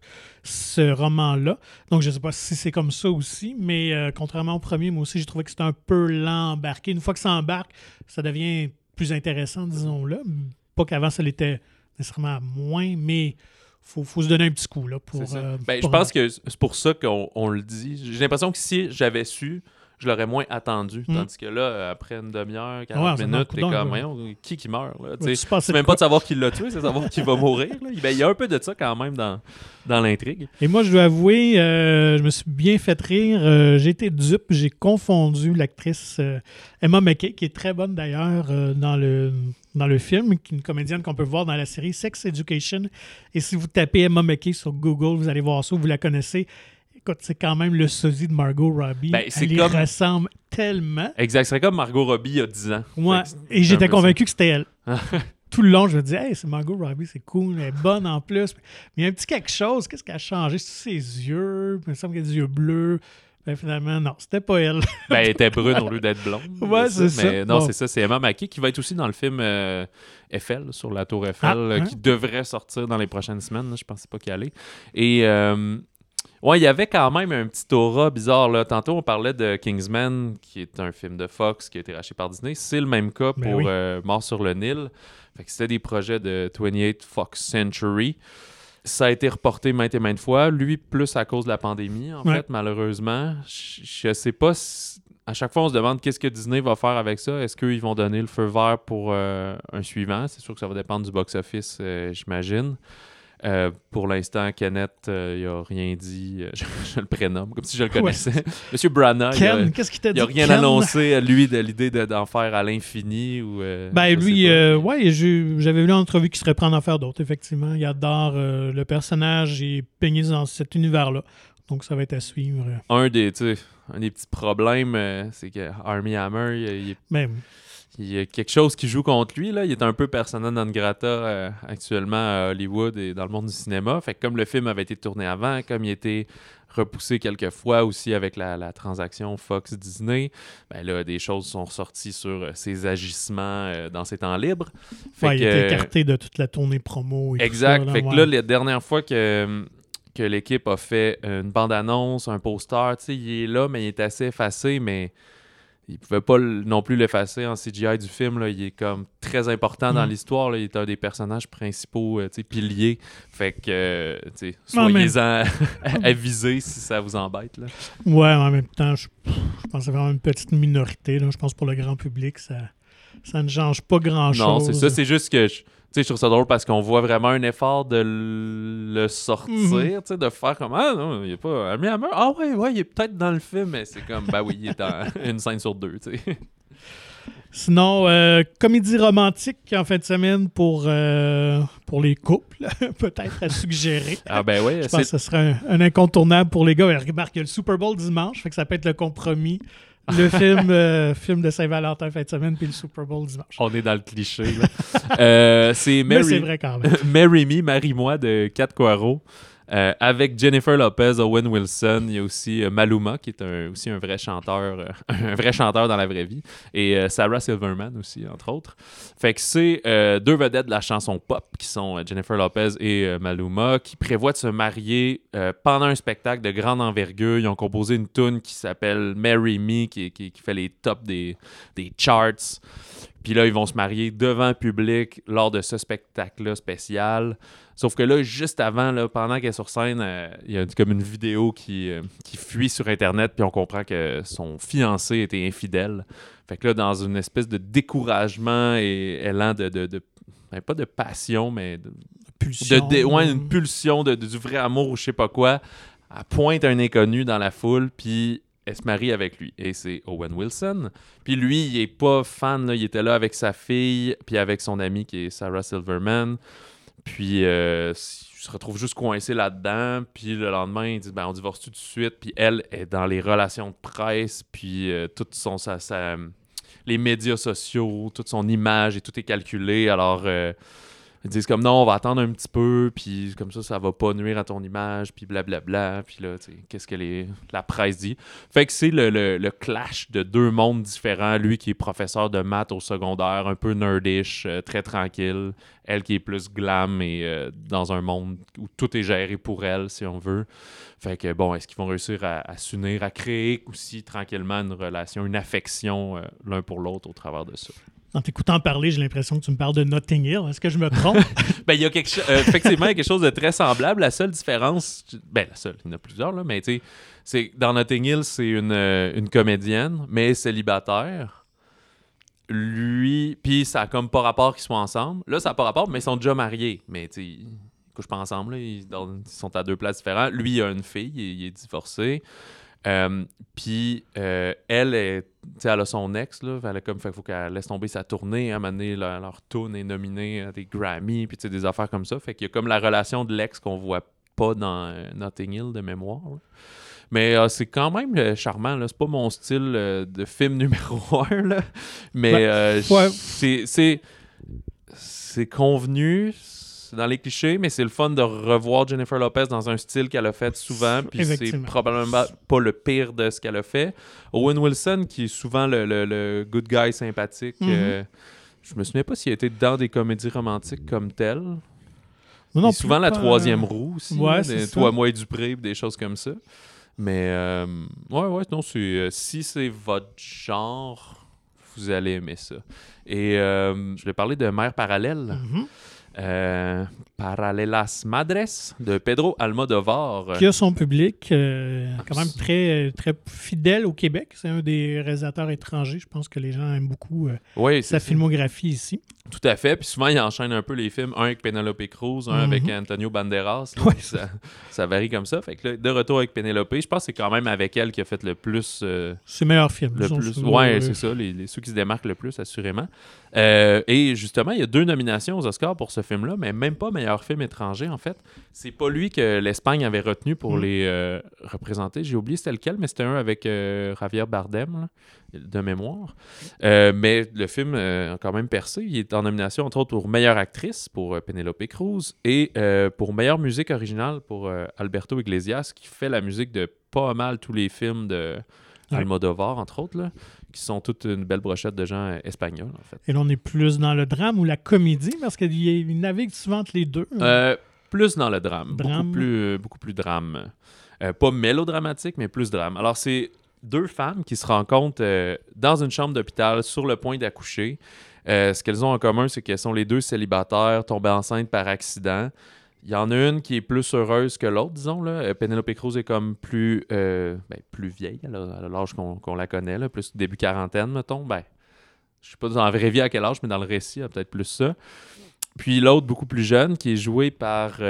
ce roman-là. Donc, je ne sais pas si c'est comme ça aussi, mais contrairement au premier, moi aussi, j'ai trouvé que c'était un peu lent embarqué. Une fois que ça embarque, ça devient plus intéressant, disons-le. Pas qu'avant, ça l'était nécessairement moins, mais... Faut se donner un petit coup, là, pour... je pense que c'est pour ça qu'on le dit. J'ai l'impression que si j'avais su, je l'aurais moins attendu. Tandis que là, après une demi-heure, 40 minutes, t'es comme, qui meurt, là? Ouais, c'est même pas de savoir qui l'a tué, c'est de savoir qui va mourir, là. Ben, il y a un peu de ça, quand même, dans l'intrigue. Et moi, je dois avouer, je me suis bien fait rire. J'ai été dupe, j'ai confondu l'actrice Emma McKay, qui est très bonne, d'ailleurs, dans le film, qui est une comédienne qu'on peut voir dans la série Sex Education. Et si vous tapez Emma McKay sur Google, vous allez voir ça, vous la connaissez. Écoute, c'est quand même le sosie de Margot Robbie. Ben, elle y ressemble tellement. Exact, c'est comme Margot Robbie il y a 10 ans. Ouais, et j'étais convaincu que c'était elle. Tout le long, je me disais, hey, c'est Margot Robbie, c'est cool, elle est bonne en plus. Mais il y a un petit quelque chose, qu'est-ce qu'elle a changé? C'est ses yeux, il me semble qu'elle a des yeux bleus. Ben finalement, non, c'était pas elle. Ben, elle était brune au lieu d'être blonde. Ouais, c'est ça. Mais non, c'est ça, c'est Emma McKay qui va être aussi dans le film Eiffel, sur la tour Eiffel, qui devrait sortir dans les prochaines semaines. Je pensais pas qu'il allait. Et ouais, il y avait quand même un petit aura bizarre, là. Tantôt, on parlait de Kingsman, qui est un film de Fox qui a été racheté par Disney. C'est le même cas pour Mort sur le Nil. Fait que c'était des projets de 28 Fox Century. Ça a été reporté maintes et maintes fois. Lui, plus à cause de la pandémie, en fait, malheureusement. Je sais pas si... À chaque fois, on se demande qu'est-ce que Disney va faire avec ça. Est-ce qu'ils vont donner le feu vert pour un suivant? C'est sûr que ça va dépendre du box-office, j'imagine. Pour l'instant, Kenneth, il n'a rien dit. Je le prénomme, comme si je le connaissais. Monsieur Branagh, il n'a rien annoncé, lui, de l'idée d'en faire à l'infini. J'avais vu l'entrevue qu'il serait prêt à en faire d'autres, effectivement. Il adore le personnage, il est peigné dans cet univers-là. Donc, ça va être à suivre. Un des petits problèmes, c'est que Armie Hammer, il y a quelque chose qui joue contre lui, là. Il est un peu persona non grata actuellement à Hollywood et dans le monde du cinéma. Fait que comme le film avait été tourné avant, comme il était repoussé quelques fois aussi avec la transaction Fox-Disney, ben là, des choses sont ressorties sur ses agissements dans ses temps libres. Il était écarté de toute la tournée promo. Exact. Fait que là, la dernière fois que l'équipe a fait une bande-annonce, un poster, tu sais, il est là, mais il est assez effacé, mais... il ne pouvait pas non plus l'effacer en CGI du film. Là. Il est comme très important dans l'histoire. Là. Il est un des personnages principaux, piliers. Fait que soyez-en avisés si ça vous embête. Là. Ouais, en même temps, je pense que c'est vraiment une petite minorité. Là. Je pense que pour le grand public, ça ne change pas grand-chose. Non, c'est ça. C'est juste que... je trouve ça drôle parce qu'on voit vraiment un effort de le sortir, de faire comme « Ah non, il n'est pas Armie Hammer. Ah ouais, il est peut-être dans le film. » Mais c'est comme « Ben oui, il est dans une scène sur deux. » Sinon, comédie romantique en fin de semaine pour les couples, peut-être à suggérer. Ah ben oui. Je pense que ce serait un incontournable pour les gars. Remarque, il y a le Super Bowl dimanche, fait que ça peut être le compromis Le film de Saint-Valentin fin de semaine puis le Super Bowl dimanche. On est dans le cliché. Là. C'est Mary... Mais c'est vrai quand même. Marry Me, Marie-moi de Kat Coiro. Avec Jennifer Lopez, Owen Wilson, il y a aussi Maluma qui est aussi un vrai chanteur, un vrai chanteur dans la vraie vie, et Sarah Silverman aussi entre autres. Fait que c'est deux vedettes de la chanson pop qui sont Jennifer Lopez et Maluma qui prévoient de se marier pendant un spectacle de grande envergure. Ils ont composé une tune qui s'appelle Marry Me qui fait les tops des charts. Puis là, ils vont se marier devant le public lors de ce spectacle-là spécial. Sauf que là, juste avant, là, pendant qu'elle est sur scène, il y a comme une vidéo qui fuit sur Internet, puis on comprend que son fiancé était infidèle. Fait que là, dans une espèce de découragement et élan de pas de passion, mais de pulsion. Une pulsion du vrai amour ou je sais pas quoi, elle pointe un inconnu dans la foule, puis... elle se marie avec lui, et c'est Owen Wilson. Puis lui, il est pas fan, là. Il était là avec sa fille, puis avec son amie qui est Sarah Silverman. Puis il se retrouve juste coincé là-dedans, puis le lendemain, il dit « on divorce-tu tout de suite? » Puis elle est dans les relations de presse, puis les médias sociaux, toute son image, et tout est calculé, alors... ils disent comme « non, on va attendre un petit peu, puis comme ça va pas nuire à ton image, puis blablabla, puis là, tu sais, qu'est-ce que la presse dit. » Fait que c'est le clash de deux mondes différents, lui qui est professeur de maths au secondaire, un peu nerdish, très tranquille, elle qui est plus glam et dans un monde où tout est géré pour elle, si on veut. Fait que bon, est-ce qu'ils vont réussir à s'unir, à créer aussi tranquillement une relation, une affection l'un pour l'autre au travers de ça? En t'écoutant parler, j'ai l'impression que tu me parles de Notting Hill. Est-ce que je me trompe? Effectivement, il y a quelque chose de très semblable. La seule différence... il y en a plusieurs, là, mais tu sais, c'est dans Notting Hill, c'est une comédienne, mais célibataire. Lui... Puis ça a comme pas rapport qu'ils soient ensemble. Là, ça n'a pas rapport, mais ils sont déjà mariés. Mais tu sais, ils ne couchent pas ensemble. Là. Ils sont à deux places différentes. Lui, il a une fille. Il est divorcé. Puis elle a son ex, là, elle a comme fait qu'il faut qu'elle laisse tomber sa tournée, hein, à un moment donné, leur tourne est nominée à des Grammy, puis des affaires comme ça. Fait qu'il y a comme la relation de l'ex qu'on voit pas dans Notting Hill de mémoire. Là. Mais c'est quand même charmant, là. C'est pas mon style de film numéro 1, là. Mais c'est convenu. Dans les clichés, mais c'est le fun de revoir Jennifer Lopez dans un style qu'elle a fait souvent, puis c'est probablement pas le pire de ce qu'elle a fait. Owen Wilson, qui est souvent le good guy sympathique, je me souviens pas s'il était dans des comédies romantiques comme telles. Non, puis souvent la troisième roue aussi, ouais, Toi, moi et Dupré, des choses comme ça. Mais si c'est votre genre, vous allez aimer ça. Et je vais parler de Mère parallèle. Mm-hmm. Paralelas Madres de Pedro Almodovar, qui a son public quand même très, très fidèle au Québec. C'est un des réalisateurs étrangers, je pense que les gens aiment beaucoup sa filmographie ici. Tout à fait, puis souvent il enchaîne un peu les films, un avec Penelope Cruz, un avec Antonio Banderas, là, ça varie comme ça. Fait que là, de retour avec Penelope, je pense que c'est quand même avec elle qui a fait le plus... ses meilleurs films. C'est ça, ceux qui se démarquent le plus, assurément. Et justement, il y a 2 nominations aux Oscars pour ce film-là, mais même pas meilleur film étranger, en fait. C'est pas lui que l'Espagne avait retenu pour les représenter. J'ai oublié c'était lequel, mais c'était un avec Javier Bardem, là, de mémoire. Mais le film a quand même percé. Il est en nomination, entre autres, pour meilleure actrice, pour Penelope Cruz, et pour meilleure musique originale, pour Alberto Iglesias, qui fait la musique de pas mal tous les films de... Almodovar, entre autres, là, qui sont toute une belle brochette de gens espagnols, en fait. Et là, on est plus dans le drame ou la comédie, parce qu'il navigue souvent entre les deux. Plus dans le drame. Beaucoup plus drame. Pas mélodramatique, mais plus drame. Alors, c'est 2 femmes qui se rencontrent dans une chambre d'hôpital, sur le point d'accoucher. Ce qu'elles ont en commun, c'est qu'elles sont les 2 célibataires, tombées enceintes par accident. Il y en a une qui est plus heureuse que l'autre, disons. Là. Penelope Cruz est comme plus vieille, à l'âge qu'on la connaît, là, plus début quarantaine, mettons. Je ne sais pas dans la vraie vie à quel âge, mais dans le récit, là, peut-être plus ça. Puis l'autre, beaucoup plus jeune, qui est jouée par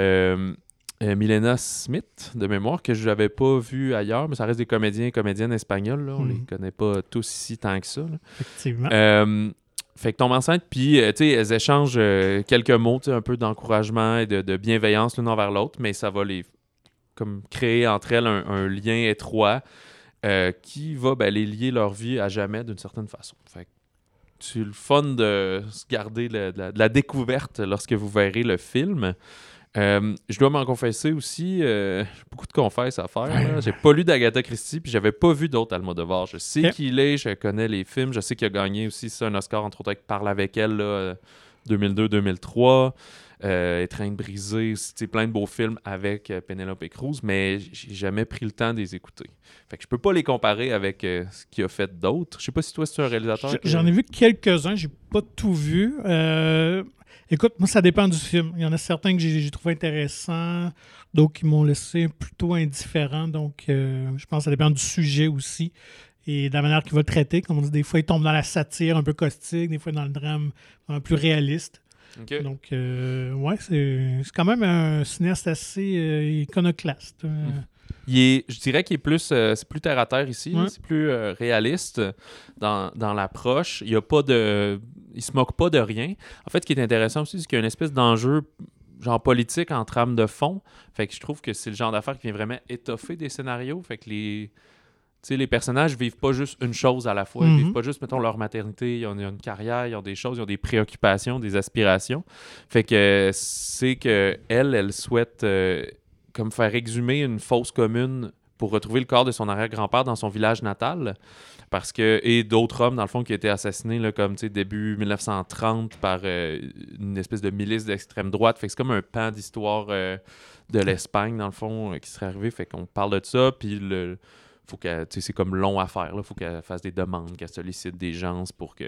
Milena Smith, de mémoire, que je n'avais pas vu ailleurs, mais ça reste des comédiens et comédiennes espagnols. Là. On les connaît pas tous ici tant que ça. Là. Effectivement. Fait que tombe enceinte, puis elles échangent quelques mots, un peu d'encouragement et de bienveillance l'une envers l'autre, mais ça va créer entre elles un lien étroit. qui va les lier leur vie à jamais d'une certaine façon. Fait que c'est le fun de se garder de la découverte lorsque vous verrez le film. Je dois m'en confesser aussi, j'ai beaucoup de confesses à faire. Là. J'ai pas lu d'Agatha Christie, puis j'avais pas vu d'autres Almodovar. Je sais qui il est, je connais les films, je sais qu'il a gagné aussi ça, un Oscar, entre autres, avec Parle avec elle, là, 2002-2003, Étreinte brisée, plein de beaux films avec Penelope Cruz, mais j'ai jamais pris le temps de les écouter. Fait que je peux pas les comparer avec ce qu'il a fait d'autres. Je sais pas si toi, c'est un réalisateur. J'en ai vu quelques-uns, j'ai pas tout vu. Écoute, moi, ça dépend du film. Il y en a certains que j'ai trouvé intéressants, d'autres qui m'ont laissé plutôt indifférent. Donc, je pense que ça dépend du sujet aussi et de la manière qu'il va le traiter. Comme on dit, des fois, il tombe dans la satire un peu caustique, des fois dans le drame plus réaliste. Okay. Donc, c'est quand même un cinéaste assez iconoclaste. Je dirais qu'il est plus, c'est plus terre à terre ici, c'est plus réaliste dans l'approche. Il se moque pas de rien. En fait, ce qui est intéressant aussi, c'est qu'il y a une espèce d'enjeu genre politique en trame de fond. Fait que je trouve que c'est le genre d'affaire qui vient vraiment étoffer des scénarios. Fait que les personnages vivent pas juste une chose à la fois. Ils vivent pas juste, mettons, leur maternité. Ils ont une carrière, ils ont des choses, ils ont des préoccupations, des aspirations. Fait que c'est que elle souhaite comme faire exhumer une fosse commune pour retrouver le corps de son arrière-grand-père dans son village natal. Et d'autres hommes, dans le fond, qui étaient assassinés là, comme début 1930 par une espèce de milice d'extrême droite. Fait que c'est comme un pan d'histoire de l'Espagne, dans le fond, qui serait arrivé. Fait qu'on parle de ça, puis faut qu'elle, c'est comme long à faire. Il faut qu'elle fasse des demandes, qu'elle sollicite des gens pour que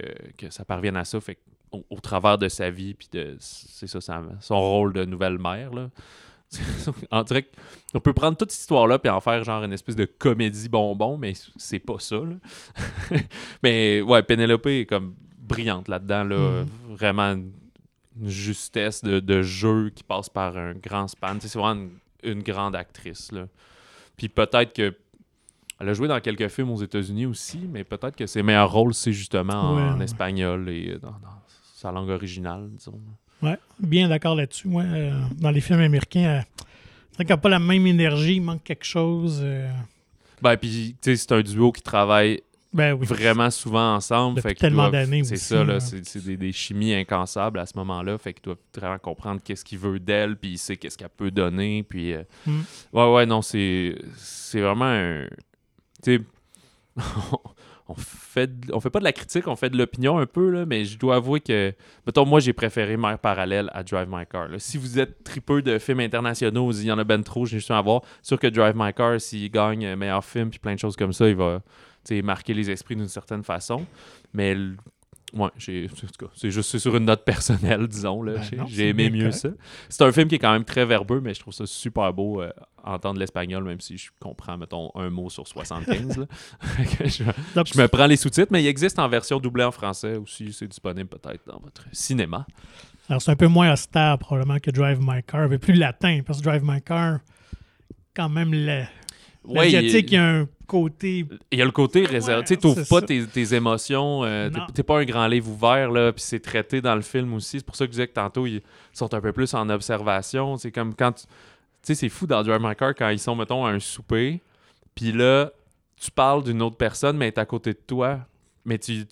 ça parvienne à ça. Fait qu'au travers de sa vie, puis son rôle de nouvelle mère, là. En direct, on peut prendre toute cette histoire-là et en faire genre une espèce de comédie bonbon, mais c'est pas ça. Là. Mais ouais, Penelope est comme brillante là-dedans. Là. Vraiment une justesse de jeu qui passe par un grand span. C'est vraiment une grande actrice. Là. Puis peut-être que elle a joué dans quelques films aux États-Unis aussi, mais peut-être que ses meilleurs rôles, c'est justement en espagnol et dans sa langue originale, disons. Oui, bien d'accord là-dessus. Moi, dans les films américains, c'est vrai qu'il n'y a pas la même énergie, il manque quelque chose. Puis, tu sais, c'est un duo qui travaille vraiment souvent ensemble. Depuis tellement d'années aussi. C'est ça, là, c'est des chimies incansables à ce moment-là. Fait qu'il doit vraiment comprendre qu'est-ce qu'il veut d'elle, puis il sait qu'est-ce qu'elle peut donner. Puis, non, c'est vraiment un. Tu sais. On fait pas de la critique, on fait de l'opinion un peu, là, mais je dois avouer que, mettons, moi, j'ai préféré Mère Parallèle à Drive My Car. Là. Si vous êtes tripeux de films internationaux, il y en a ben trop, j'ai juste à voir. C'est sûr que Drive My Car, s'il gagne meilleur film puis plein de choses comme ça, il va marquer les esprits d'une certaine façon. Mais, c'est sur une note personnelle, disons. Là. J'ai aimé mieux ça. C'est un film qui est quand même très verbeux, mais je trouve ça super beau entendre l'espagnol, même si je comprends, mettons, un mot sur 75. Là. Je me prends les sous-titres, mais il existe en version doublée en français aussi. C'est disponible peut-être dans votre cinéma. Alors, c'est un peu moins austère, probablement, que Drive My Car, mais plus latin, parce que Drive My Car, quand même, l'asiatique, il y a un côté. Il y a le côté réservé. Tu sais, t'ouvres pas tes émotions. T'es pas un grand livre ouvert, là, puis c'est traité dans le film aussi. C'est pour ça que je disais que tantôt, ils sont un peu plus en observation. C'est comme quand. Tu sais, c'est fou dans Drive My Car quand ils sont, mettons, à un souper, puis là, tu parles d'une autre personne, mais elle est à côté de toi. Mais tu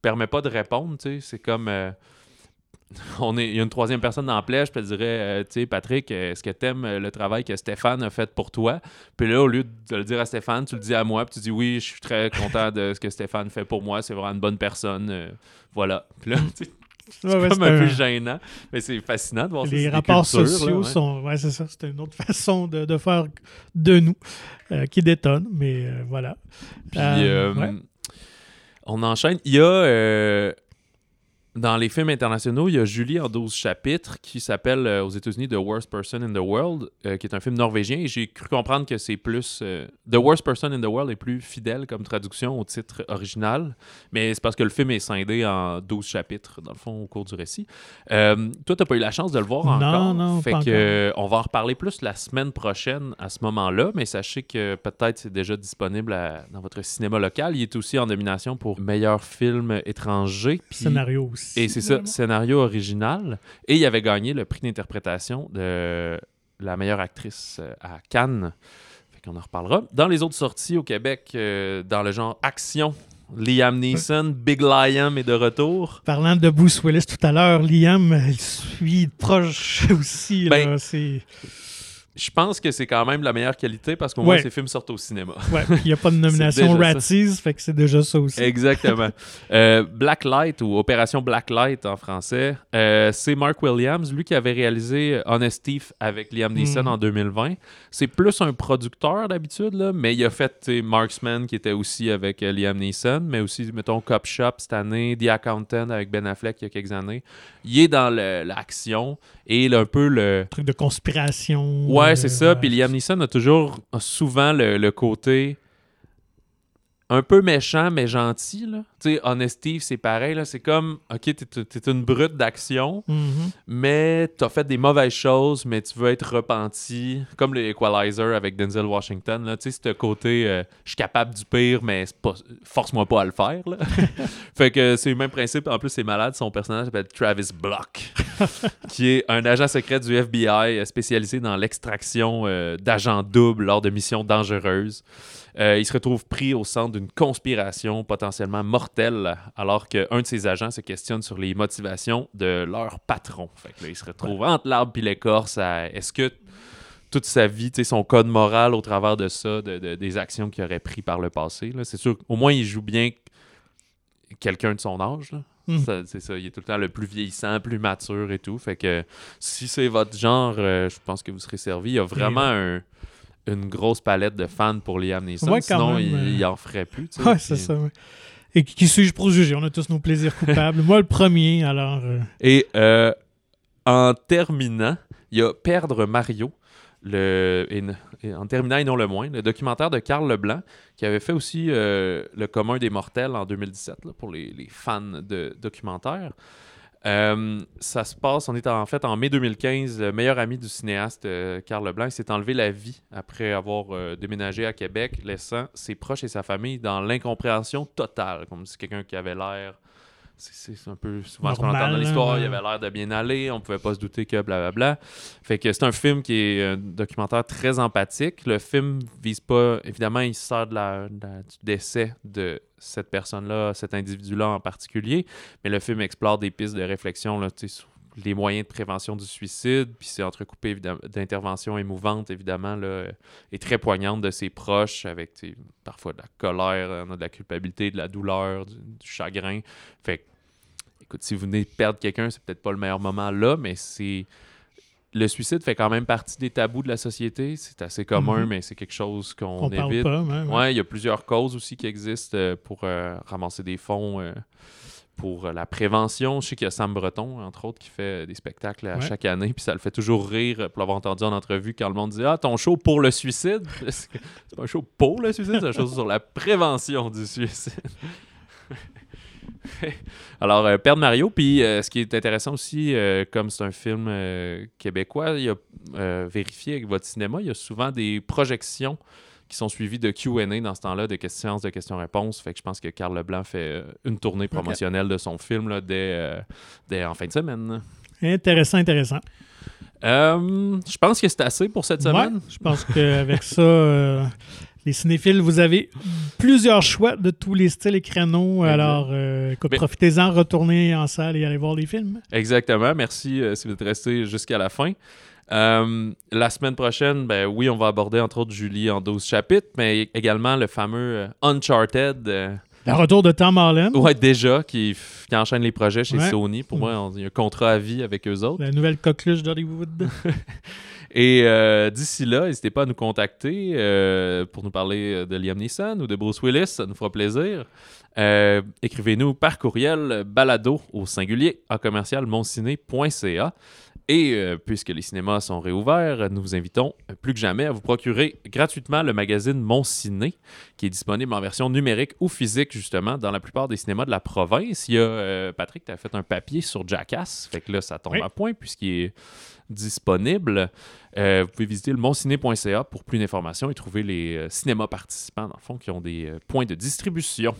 permets pas de répondre, tu sais. C'est comme. Il y a une troisième personne dans la plèche, puis elle dirait tu sais, Patrick, est-ce que t'aimes le travail que Stéphane a fait pour toi? Puis là, au lieu de le dire à Stéphane, tu le dis à moi, puis tu dis oui, je suis très content de ce que Stéphane fait pour moi, c'est vraiment une bonne personne. Voilà. Puis là, tu sais. C'est comme un peu gênant, mais c'est fascinant de voir ça. Les rapports sociaux sont. Ouais, c'est ça. C'est une autre façon de faire de nous qui détonne, mais voilà. Puis on enchaîne. Il y a. Dans les films internationaux, il y a Julie en 12 chapitres qui s'appelle aux États-Unis The Worst Person in the World, qui est un film norvégien. Et j'ai cru comprendre que c'est plus. The Worst Person in the World est plus fidèle comme traduction au titre original. Mais c'est parce que le film est scindé en 12 chapitres, dans le fond, au cours du récit. Toi, t'as pas eu la chance de le voir encore. Non, fait pas que encore. On va en reparler plus la semaine prochaine à ce moment-là. Mais sachez que peut-être c'est déjà disponible dans votre cinéma local. Il est aussi en nomination pour meilleur film étranger. Puis scénario aussi. Et c'est ça, scénario original. Et il avait gagné le prix d'interprétation de la meilleure actrice à Cannes. qu'on en reparlera. Dans les autres sorties au Québec, dans le genre action, Liam Neeson, Big Liam est de retour. Parlant de Bruce Willis tout à l'heure, Liam, il suit proche aussi. Ben, là, c'est... Je pense que c'est quand même la meilleure qualité parce qu'au moins ces films sortent au cinéma. Ouais, il n'y a pas de nomination Razzies, fait que c'est déjà ça aussi. Exactement. Blacklight ou Opération Blacklight en français, c'est Mark Williams, lui qui avait réalisé Honest Thief avec Liam Neeson en 2020. C'est plus un producteur d'habitude, là, mais il a fait Marksman qui était aussi avec Liam Neeson, mais aussi, mettons, Cop Shop cette année, The Accountant avec Ben Affleck il y a quelques années. Il est dans l'action et là, un peu le... truc de conspiration. Ouais. Ouais, c'est ça. Puis Liam Neeson a toujours souvent le côté un peu méchant, mais gentil. Tu sais, Honest Thief, c'est pareil. Là. C'est comme, OK, t'es une brute d'action, mais t'as fait des mauvaises choses, mais tu veux être repenti. Comme le Equalizer avec Denzel Washington. Tu sais, c'est le côté, je suis capable du pire, mais c'est pas, force-moi pas à le faire. Là. Fait que c'est le même principe. En plus, c'est malade. Son personnage s'appelle Travis Block, qui est un agent secret du FBI spécialisé dans l'extraction d'agents doubles lors de missions dangereuses. Il se retrouve pris au centre d'une conspiration potentiellement mortelle alors qu'un de ses agents se questionne sur les motivations de leur patron. Fait que là, il se retrouve entre l'arbre et l'écorce. Est-ce que toute sa vie, son code moral au travers de ça, des actions qu'il aurait prises par le passé, là, c'est sûr qu'au moins il joue bien quelqu'un de son âge, là. Ça, c'est ça, il est tout le temps le plus vieillissant, plus mature et tout. Fait que si c'est votre genre, je pense que vous serez servi. Il y a vraiment une grosse palette de fans pour Liam Neeson, sinon il en ferait plus. Ouais, puis... c'est ça, ouais. Et qui suis-je pour juger? On a tous nos plaisirs coupables. Moi, le premier, alors... Et en terminant, il y a Perdre Mario, en terminant et non le moins, le documentaire de Karl Leblanc, qui avait fait aussi Le commun des mortels en 2017, là, pour les fans de documentaires. Ça se passe, on est en fait en mai 2015, le meilleur ami du cinéaste Karl Leblanc s'est enlevé la vie après avoir déménagé à Québec, laissant ses proches et sa famille dans l'incompréhension totale, comme si quelqu'un qui avait l'air, c'est un peu souvent normal, ce qu'on entend dans l'histoire, il avait l'air de bien aller, on pouvait pas se douter que blablabla. Fait que c'est un film qui est un documentaire très empathique, le film vise pas, évidemment il sert du décès de cette personne-là, cet individu-là en particulier, mais le film explore des pistes de réflexion là, sur les moyens de prévention du suicide, puis c'est entrecoupé évidemment, d'interventions émouvantes, évidemment, là, et très poignantes de ses proches, avec parfois de la colère, de la culpabilité, de la douleur, du chagrin. Fait que, écoute, si vous venez perdre quelqu'un, c'est peut-être pas le meilleur moment là, mais c'est... Le suicide fait quand même partie des tabous de la société. C'est assez commun, mais c'est quelque chose qu'on évite. Parle pas, il y a plusieurs causes aussi qui existent pour ramasser des fonds pour la prévention. Je sais qu'il y a Sam Breton, entre autres, qui fait des spectacles à chaque année, puis ça le fait toujours rire pour l'avoir entendu en entrevue quand le monde dit « Ah, ton show pour le suicide? » C'est pas un show pour le suicide, c'est un show sur la prévention du suicide. Alors, Père de Mario, puis ce qui est intéressant aussi, comme c'est un film québécois, il y a vérifié avec votre cinéma, il y a souvent des projections qui sont suivies de Q&A dans ce temps-là, de questions, de questions-réponses. Fait que je pense que Karl Leblanc fait une tournée promotionnelle de son film là, dès en fin de semaine. Intéressant. Je pense que c'est assez pour cette semaine. Je pense qu'avec ça... Les cinéphiles, vous avez plusieurs choix de tous les styles et créneaux. Alors, profitez-en, retournez en salle et allez voir les films. Exactement. Merci si vous êtes resté jusqu'à la fin. La semaine prochaine, on va aborder entre autres Julie en 12 chapitres, mais également le fameux Uncharted. Le retour de Tim Allen. Oui, déjà, qui enchaîne les projets chez Sony. Pour moi, il y a un contrat à vie avec eux autres. La nouvelle coqueluche d'Hollywood. Et d'ici là, n'hésitez pas à nous contacter pour nous parler de Liam Neeson ou de Bruce Willis, ça nous fera plaisir. Écrivez-nous par courriel balado@monciné.ca. Et puisque les cinémas sont réouverts, nous vous invitons plus que jamais à vous procurer gratuitement le magazine Mon Ciné, qui est disponible en version numérique ou physique, justement, dans la plupart des cinémas de la province. Il y a, Patrick, tu as fait un papier sur Jackass, fait que là, ça tombe à point puisqu'il est disponible. Vous pouvez visiter le monciné.ca pour plus d'informations et trouver les cinémas participants, dans le fond, qui ont des points de distribution.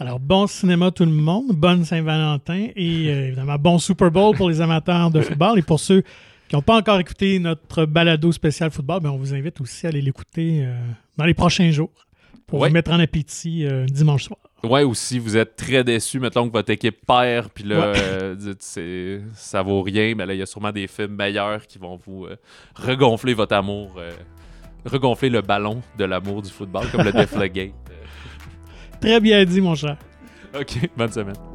Alors, bon cinéma tout le monde, bonne Saint-Valentin et évidemment, bon Super Bowl pour les amateurs de football et pour ceux qui n'ont pas encore écouté notre balado spécial football, ben on vous invite aussi à aller l'écouter dans les prochains jours pour vous mettre en appétit dimanche soir. Ouais, ou si vous êtes très déçu, mettons que votre équipe perd, puis là, ça vaut rien, mais là, il y a sûrement des films meilleurs qui vont vous regonfler votre amour, regonfler le ballon de l'amour du football, comme le Deflategate. Très bien dit, mon cher. OK, bonne semaine.